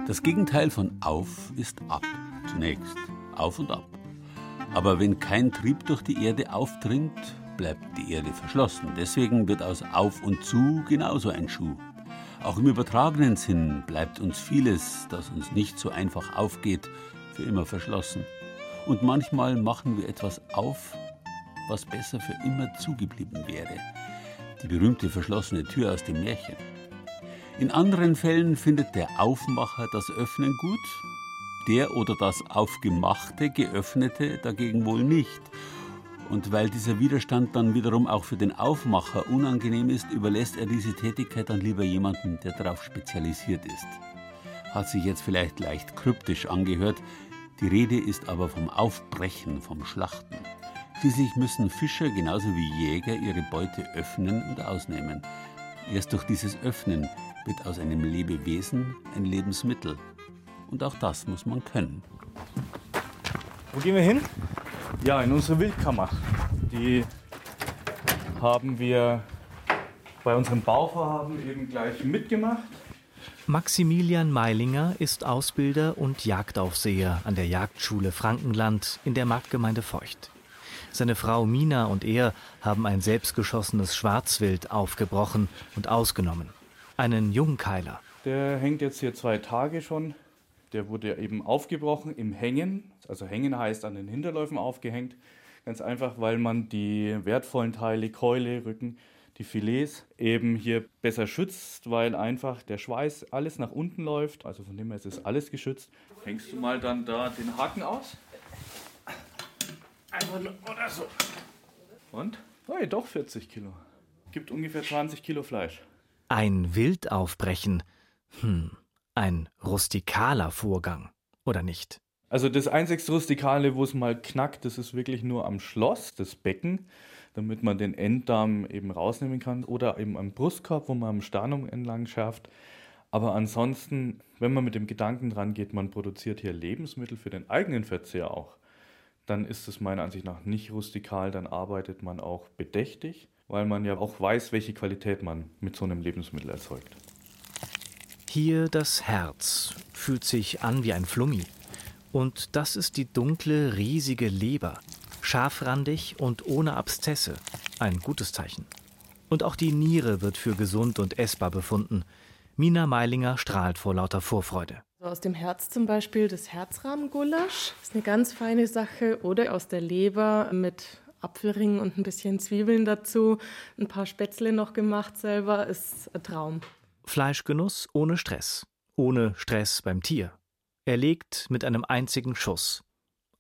Das Gegenteil von auf ist ab, zunächst auf und ab. Aber wenn kein Trieb durch die Erde aufdringt, bleibt die Erde verschlossen. Deswegen wird aus auf und zu genauso ein Schuh. Auch im übertragenen Sinn bleibt uns vieles, das uns nicht so einfach aufgeht, für immer verschlossen. Und manchmal machen wir etwas auf, was besser für immer zugeblieben wäre. Die berühmte verschlossene Tür aus dem Märchen. In anderen Fällen findet der Aufmacher das Öffnen gut, der oder das Aufgemachte, Geöffnete dagegen wohl nicht. Und weil dieser Widerstand dann wiederum auch für den Aufmacher unangenehm ist, überlässt er diese Tätigkeit dann lieber jemandem, der darauf spezialisiert ist. Hat sich jetzt vielleicht leicht kryptisch angehört, die Rede ist aber vom Aufbrechen, vom Schlachten. Schließlich müssen Fischer genauso wie Jäger ihre Beute öffnen und ausnehmen. Erst durch dieses Öffnen wird aus einem Lebewesen ein Lebensmittel. Und auch das muss man können. Wo gehen wir hin? Ja, in unsere Wildkammer. Die haben wir bei unserem Bauvorhaben eben gleich mitgemacht. Maximilian Meilinger ist Ausbilder und Jagdaufseher an der Jagdschule Frankenland in der Marktgemeinde Feucht. Seine Frau Mina und er haben ein selbstgeschossenes Schwarzwild aufgebrochen und ausgenommen. Einen Jungkeiler, Der hängt jetzt hier zwei Tage schon. Der wurde eben aufgebrochen im Hängen. Also Hängen heißt an den Hinterläufen aufgehängt. Ganz einfach, weil man die wertvollen Teile, Keule, Rücken, die Filets eben hier besser schützt, weil einfach der Schweiß alles nach unten läuft. Also von dem her ist es alles geschützt. Hängst du mal dann da den Haken aus? Einfach nur oder so. Und? Hey, doch vierzig Kilo. Gibt ungefähr zwanzig Kilo Fleisch. Ein Wild aufbrechen. Hm, ein rustikaler Vorgang, oder nicht? Also das einzigste Rustikale, wo es mal knackt, das ist wirklich nur am Schloss, das Becken, damit man den Enddarm eben rausnehmen kann. Oder eben am Brustkorb, wo man am Sternum entlang schärft. Aber ansonsten, wenn man mit dem Gedanken dran geht, man produziert hier Lebensmittel für den eigenen Verzehr auch, dann ist es meiner Ansicht nach nicht rustikal, dann arbeitet man auch bedächtig, weil man ja auch weiß, welche Qualität man mit so einem Lebensmittel erzeugt. Hier das Herz, fühlt sich an wie ein Flummi. Und das ist die dunkle, riesige Leber, scharfrandig und ohne Abszesse, ein gutes Zeichen. Und auch die Niere wird für gesund und essbar befunden. Mina Meilinger strahlt vor lauter Vorfreude. Also aus dem Herz zum Beispiel das Herzrahmengulasch, ist eine ganz feine Sache. Oder aus der Leber mit Apfelringen und ein bisschen Zwiebeln dazu, ein paar Spätzle noch gemacht selber, ist ein Traum. Fleischgenuss ohne Stress, ohne Stress beim Tier. Erlegt mit einem einzigen Schuss.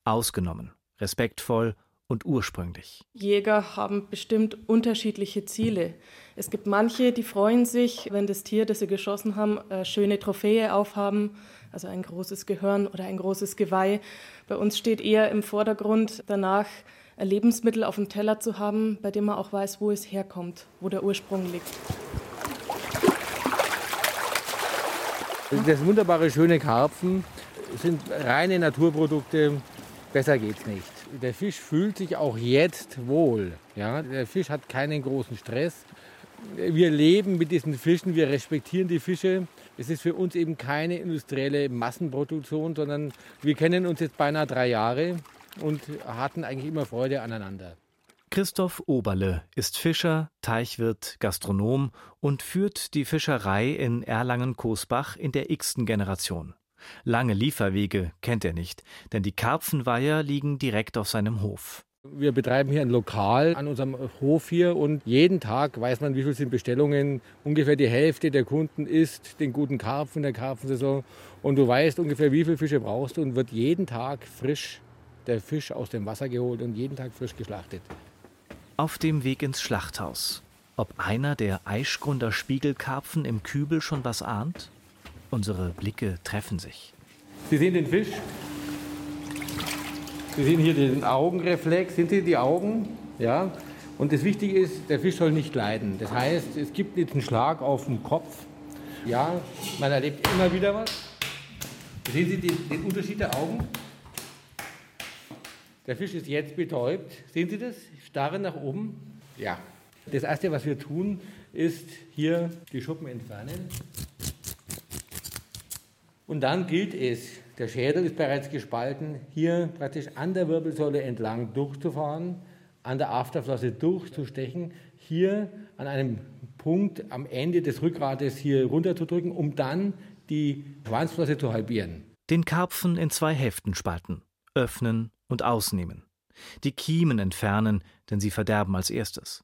Ausgenommen, respektvoll und ursprünglich. Jäger haben bestimmt unterschiedliche Ziele. Es gibt manche, die freuen sich, wenn das Tier, das sie geschossen haben, eine schöne Trophäe aufhaben, also ein großes Gehörn oder ein großes Geweih. Bei uns steht eher im Vordergrund, danach ein Lebensmittel auf dem Teller zu haben, bei dem man auch weiß, wo es herkommt, wo der Ursprung liegt. Das wunderbare, schöne Karpfen sind reine Naturprodukte, besser geht's nicht. Der Fisch fühlt sich auch jetzt wohl. Ja? Der Fisch hat keinen großen Stress. Wir leben mit diesen Fischen, wir respektieren die Fische. Es ist für uns eben keine industrielle Massenproduktion, sondern wir kennen uns jetzt beinahe drei Jahre und hatten eigentlich immer Freude aneinander. Christoph Oberle ist Fischer, Teichwirt, Gastronom und führt die Fischerei in Erlangen-Kosbach in der x-ten Generation. Lange Lieferwege kennt er nicht, denn die Karpfenweiher liegen direkt auf seinem Hof. Wir betreiben hier ein Lokal an unserem Hof hier und jeden Tag weiß man, wie viel sind Bestellungen. Ungefähr die Hälfte der Kunden isst den guten Karpfen der Karpfensaison und du weißt ungefähr, wie viele Fische brauchst und wird jeden Tag frisch der Fisch aus dem Wasser geholt und jeden Tag frisch geschlachtet. Auf dem Weg ins Schlachthaus. Ob einer der Eischgrunder Spiegelkarpfen im Kübel schon was ahnt? Unsere Blicke treffen sich. Sie sehen den Fisch. Sie sehen hier den Augenreflex. Sind Sie die Augen? Ja. Und das Wichtige ist, der Fisch soll nicht leiden. Das heißt, es gibt nicht einen Schlag auf den Kopf. Ja, man erlebt immer wieder was. Sehen Sie den, den Unterschied der Augen? Der Fisch ist jetzt betäubt. Sehen Sie das? Starre nach oben. Ja. Das Erste, was wir tun, ist hier die Schuppen entfernen. Und dann gilt es, der Schädel ist bereits gespalten, hier praktisch an der Wirbelsäule entlang durchzufahren, an der Afterflosse durchzustechen, hier an einem Punkt am Ende des Rückgrates hier runterzudrücken, um dann die Schwanzflosse zu halbieren. Den Karpfen in zwei Hälften spalten, öffnen und ausnehmen. Die Kiemen entfernen, denn sie verderben als erstes.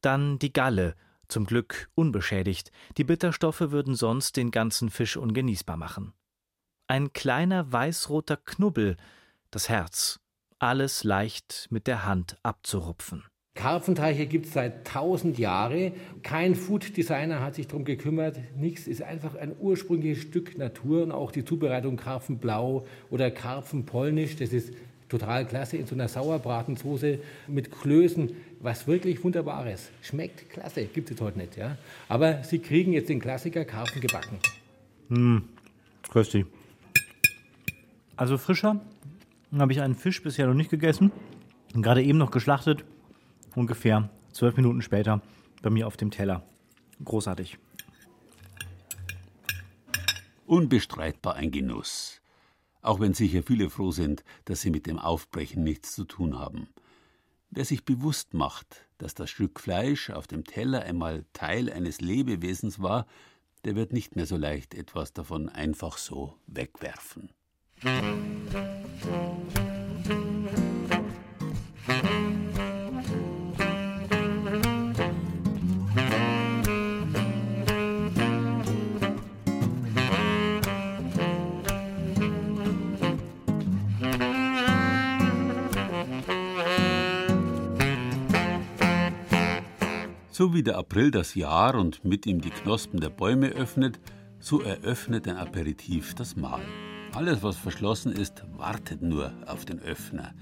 Dann die Galle, zum Glück unbeschädigt. Die Bitterstoffe würden sonst den ganzen Fisch ungenießbar machen. Ein kleiner weißroter Knubbel, das Herz. Alles leicht mit der Hand abzurupfen. Karpfenteiche gibt es seit tausend Jahren. Kein Food-Designer hat sich darum gekümmert. Nichts, ist einfach ein ursprüngliches Stück Natur. Und auch die Zubereitung Karpfenblau oder Karpfenpolnisch, das ist total klasse, in so einer Sauerbratensoße mit Klößen, was wirklich Wunderbares. Schmeckt klasse, gibt es heute nicht, ja. Aber Sie kriegen jetzt den Klassiker Karpfen gebacken. Mmh, köstlich. Also frischer habe ich einen Fisch bisher noch nicht gegessen. Gerade eben noch geschlachtet, ungefähr zwölf Minuten später bei mir auf dem Teller. Großartig. Unbestreitbar ein Genuss. Auch wenn sicher viele froh sind, dass sie mit dem Aufbrechen nichts zu tun haben. Wer sich bewusst macht, dass das Stück Fleisch auf dem Teller einmal Teil eines Lebewesens war, der wird nicht mehr so leicht etwas davon einfach so wegwerfen. So wie der April das Jahr und mit ihm die Knospen der Bäume öffnet, so eröffnet ein Aperitif das Mahl. Alles, was verschlossen ist, wartet nur auf den Öffner.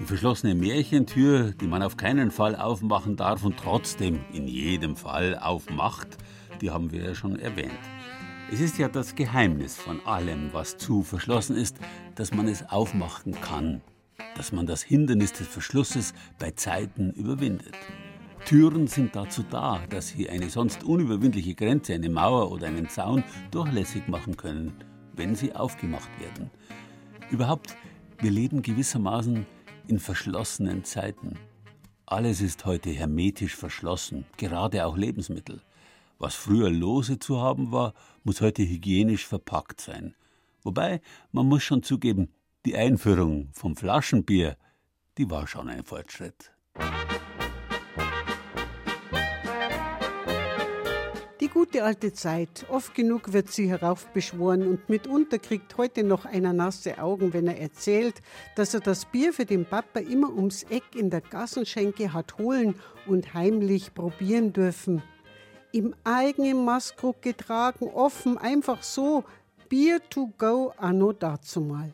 Die verschlossene Märchentür, die man auf keinen Fall aufmachen darf und trotzdem in jedem Fall aufmacht, die haben wir ja schon erwähnt. Es ist ja das Geheimnis von allem, was zu verschlossen ist, dass man es aufmachen kann, dass man das Hindernis des Verschlusses bei Zeiten überwindet. Türen sind dazu da, dass sie eine sonst unüberwindliche Grenze, eine Mauer oder einen Zaun durchlässig machen können, wenn sie aufgemacht werden. Überhaupt, wir leben gewissermaßen in verschlossenen Zeiten. Alles ist heute hermetisch verschlossen, gerade auch Lebensmittel. Was früher lose zu haben war, muss heute hygienisch verpackt sein. Wobei, man muss schon zugeben, die Einführung vom Flaschenbier, die war schon ein Fortschritt. Gute alte Zeit. Oft genug wird sie heraufbeschworen und mitunter kriegt heute noch einer nasse Augen, wenn er erzählt, dass er das Bier für den Papa immer ums Eck in der Gassenschenke hat holen und heimlich probieren dürfen. Im eigenen Maßkrug getragen, offen, einfach so. Bier to go anno dazumal.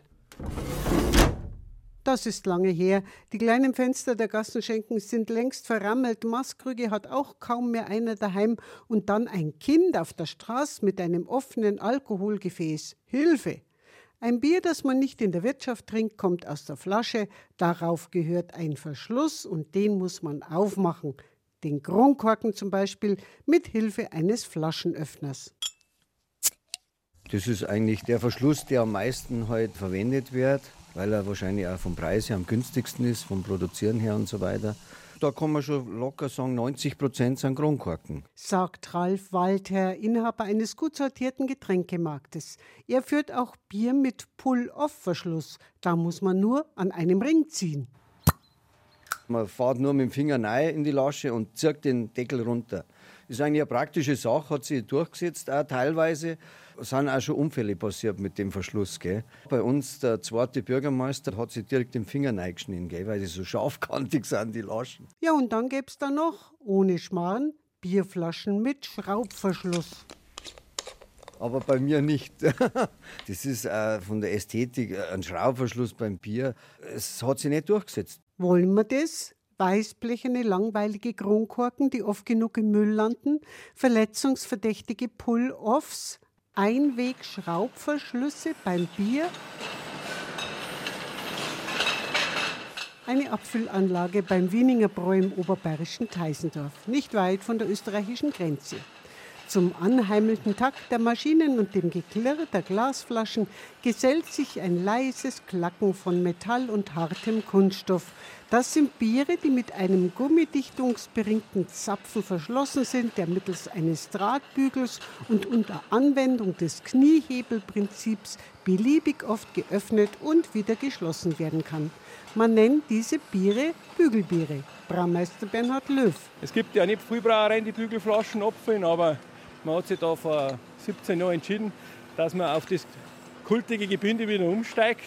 Das ist lange her. Die kleinen Fenster der Gassenschenken sind längst verrammelt. Maßkrüge hat auch kaum mehr einer daheim. Und dann ein Kind auf der Straße mit einem offenen Alkoholgefäß. Hilfe! Ein Bier, das man nicht in der Wirtschaft trinkt, kommt aus der Flasche. Darauf gehört ein Verschluss und den muss man aufmachen. Den Kronkorken zum Beispiel mit Hilfe eines Flaschenöffners. Das ist eigentlich der Verschluss, der am meisten heute verwendet wird, weil er wahrscheinlich auch vom Preis her am günstigsten ist, vom Produzieren her und so weiter. Da kann man schon locker sagen, neunzig Prozent sind Kronkorken. Sagt Ralf Waldherr, Inhaber eines gut sortierten Getränkemarktes. Er führt auch Bier mit Pull-Off-Verschluss. Da muss man nur an einem Ring ziehen. Man fährt nur mit dem Finger rein in die Lasche und zirkt den Deckel runter. Das ist eigentlich eine praktische Sache, hat sich durchgesetzt auch teilweise. Es sind auch schon Unfälle passiert mit dem Verschluss. Gell? Bei uns, der zweite Bürgermeister, hat sich direkt den Finger reingeschnitten, gell, weil die so scharfkantig sind, die Laschen. Ja, und dann gäbe es da noch, ohne Schmarrn, Bierflaschen mit Schraubverschluss. Aber bei mir nicht. Das ist äh, von der Ästhetik ein Schraubverschluss beim Bier. Es hat sich nicht durchgesetzt. Wollen wir das? Weißblecherne, langweilige Kronkorken, die oft genug im Müll landen, verletzungsverdächtige Pull-Offs, Einweg-Schraubverschlüsse beim Bier, eine Abfüllanlage beim Wieningerbräu im oberbayerischen Teisendorf, nicht weit von der österreichischen Grenze. Zum anheimelnden Takt der Maschinen und dem Geklirr der Glasflaschen gesellt sich ein leises Klacken von Metall und hartem Kunststoff. Das sind Biere, die mit einem gummidichtungsberingten Zapfen verschlossen sind, der mittels eines Drahtbügels und unter Anwendung des Kniehebelprinzips beliebig oft geöffnet und wieder geschlossen werden kann. Man nennt diese Biere Bügelbiere. Braumeister Bernhard Löw. Es gibt ja nicht viele Brauereien, die Bügelflaschen abfüllen, aber man hat sich da vor siebzehn Jahren entschieden, dass man auf das kultige Gebinde wieder umsteigt.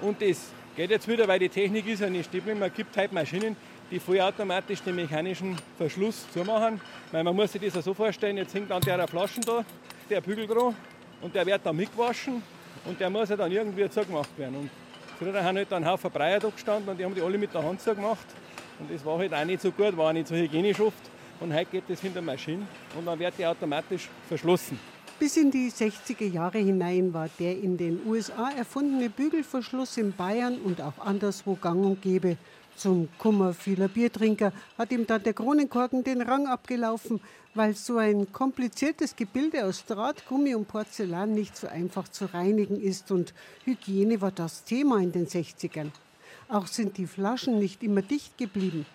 Und das geht jetzt wieder, weil die Technik ist ja nicht stimmig. Man gibt halt Maschinen, die vollautomatisch den mechanischen Verschluss zumachen. Weil man muss sich das ja so vorstellen, jetzt hängt an der Flaschen da, der Bügel dran, und der wird dann mitgewaschen und der muss ja dann irgendwie zugemacht werden. Und früher haben halt einen Haufen Brauer da gestanden und die haben die alle mit der Hand zugemacht. Und das war halt auch nicht so gut, war nicht so hygienisch oft. Und heute geht das hinter Maschinen und dann wird die automatisch verschlossen. Bis in die sechziger Jahre hinein war der in den U S A erfundene Bügelverschluss in Bayern und auch anderswo gang und gäbe. Zum Kummer vieler Biertrinker hat ihm dann der Kronenkorken den Rang abgelaufen, weil so ein kompliziertes Gebilde aus Draht, Gummi und Porzellan nicht so einfach zu reinigen ist. Und Hygiene war das Thema in den sechzigern. Auch sind die Flaschen nicht immer dicht geblieben.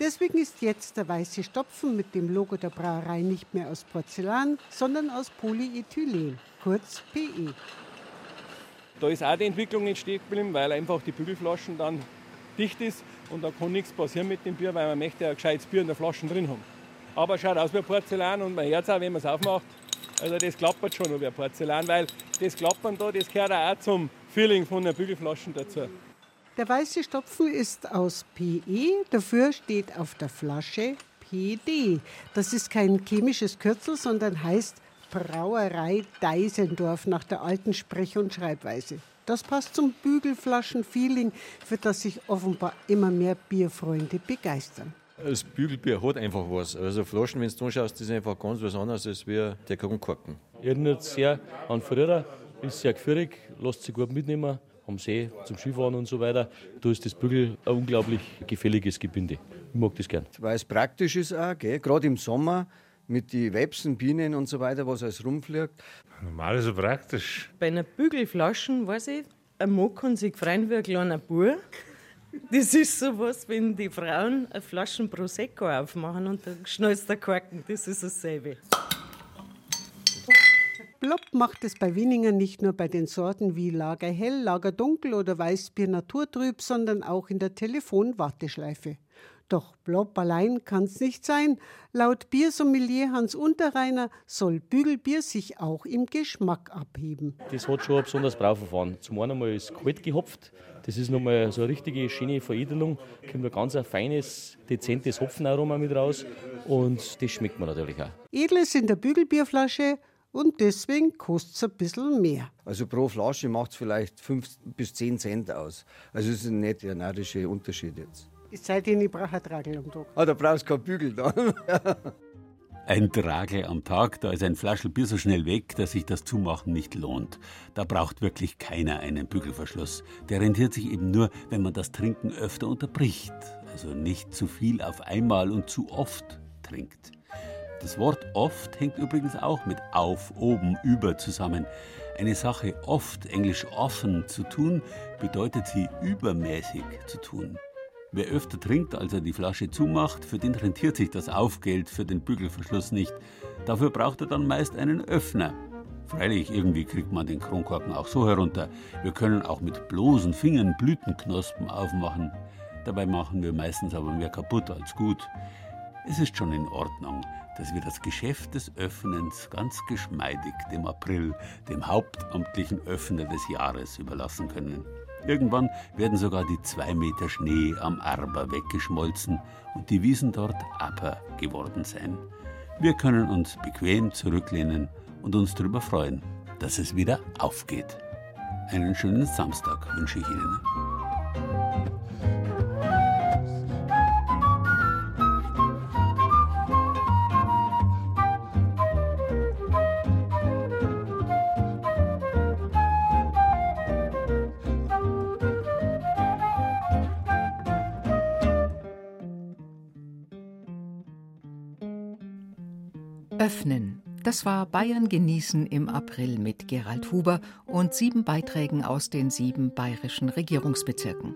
Deswegen ist jetzt der weiße Stopfen mit dem Logo der Brauerei nicht mehr aus Porzellan, sondern aus Polyethylen, kurz P E. Da ist auch die Entwicklung nicht stehen geblieben, weil einfach die Bügelflaschen dann dicht ist und da kann nichts passieren mit dem Bier, weil man möchte ja ein gescheites Bier in der Flasche drin haben. Aber es schaut aus wie Porzellan und man hört es auch, wenn man es aufmacht. Also das klappert schon über Porzellan, weil das Klappern da, das gehört auch zum Feeling von der Bügelflaschen dazu. Der weiße Stopfen ist aus P E, dafür steht auf der Flasche P D. Das ist kein chemisches Kürzel, sondern heißt Brauerei Deisendorf nach der alten Sprech- und Schreibweise. Das passt zum Bügelflaschen-Feeling, für das sich offenbar immer mehr Bierfreunde begeistern. Das Bügelbier hat einfach was. Also Flaschen, wenn du anschaust, das ist einfach ganz was anderes als wie der Kronkorken. Erinnert sehr an früher, ist sehr geführig, lässt sich gut mitnehmen, am See, zum Skifahren und so weiter. Da ist das Bügel ein unglaublich gefälliges Gebinde. Ich mag das gern. Weil es praktisch ist auch, gell? Gerade im Sommer mit den Websen, Bienen und so weiter, was alles rumfliegt. Normal ist so praktisch. Bei einer Bügelflaschen, weiß ich, ein Mann kann sich freuen wie ein kleiner Bub. Das ist sowas, wenn die Frauen eine Flaschen Prosecco aufmachen und dann schnallst der Korken. Das ist dasselbe. Plopp macht es bei Wieninger nicht nur bei den Sorten wie Lagerhell, Lagerdunkel oder Weißbier Naturtrüb, sondern auch in der Telefonwarteschleife. Doch Plopp allein kann es nicht sein. Laut Biersommelier Hans Unterreiner soll Bügelbier sich auch im Geschmack abheben. Das hat schon ein besonderes Brauverfahren. Zum einen mal ist es kalt gehopft. Das ist nochmal so eine richtige schöne Veredelung. Da kommt ein ganz ein feines, dezentes Hopfenaroma mit raus. Und das schmeckt man natürlich auch. Edles in der Bügelbierflasche. Und deswegen kostet es ein bisschen mehr. Also pro Flasche macht es vielleicht fünf bis zehn Cent aus. Also es ist nicht der närrische Unterschied jetzt. Ist seid ihr nicht brauche Tragel am Tag? Ah, da brauchst du keinen Bügel dann. Ein Tragel am Tag, da ist ein Flaschel Bier so schnell weg, dass sich das Zumachen nicht lohnt. Da braucht wirklich keiner einen Bügelverschluss. Der rentiert sich eben nur, wenn man das Trinken öfter unterbricht. Also nicht zu viel auf einmal und zu oft trinkt. Das Wort oft hängt übrigens auch mit auf, oben, über zusammen. Eine Sache oft, englisch often, zu tun, bedeutet sie übermäßig zu tun. Wer öfter trinkt, als er die Flasche zumacht, für den rentiert sich das Aufgeld für den Bügelverschluss nicht. Dafür braucht er dann meist einen Öffner. Freilich, irgendwie kriegt man den Kronkorken auch so herunter. Wir können auch mit bloßen Fingern Blütenknospen aufmachen. Dabei machen wir meistens aber mehr kaputt als gut. Es ist schon in Ordnung, dass wir das Geschäft des Öffnens ganz geschmeidig dem April, dem hauptamtlichen Öffner des Jahres, überlassen können. Irgendwann werden sogar die zwei Meter Schnee am Arber weggeschmolzen und die Wiesen dort Apper geworden sein. Wir können uns bequem zurücklehnen und uns darüber freuen, dass es wieder aufgeht. Einen schönen Samstag wünsche ich Ihnen. Öffnen. Das war Bayern genießen im April mit Gerald Huber und sieben Beiträgen aus den sieben bayerischen Regierungsbezirken.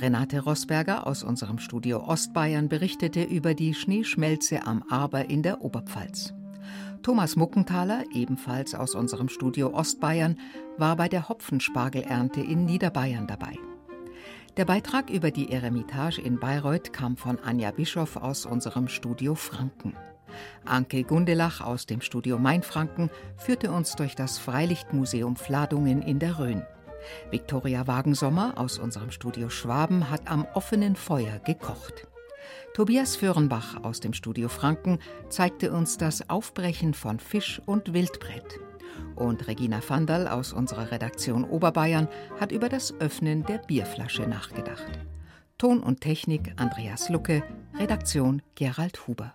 Renate Rosberger aus unserem Studio Ostbayern berichtete über die Schneeschmelze am Arber in der Oberpfalz. Thomas Muckenthaler, ebenfalls aus unserem Studio Ostbayern, war bei der Hopfenspargelernte in Niederbayern dabei. Der Beitrag über die Eremitage in Bayreuth kam von Anja Bischoff aus unserem Studio Franken. Anke Gundelach aus dem Studio Mainfranken führte uns durch das Freilichtmuseum Fladungen in der Rhön. Viktoria Wagensommer aus unserem Studio Schwaben hat am offenen Feuer gekocht. Tobias Föhrenbach aus dem Studio Franken zeigte uns das Aufbrechen von Fisch und Wildbrett. Und Regina Vandal aus unserer Redaktion Oberbayern hat über das Öffnen der Bierflasche nachgedacht. Ton und Technik Andreas Lucke, Redaktion Gerald Huber.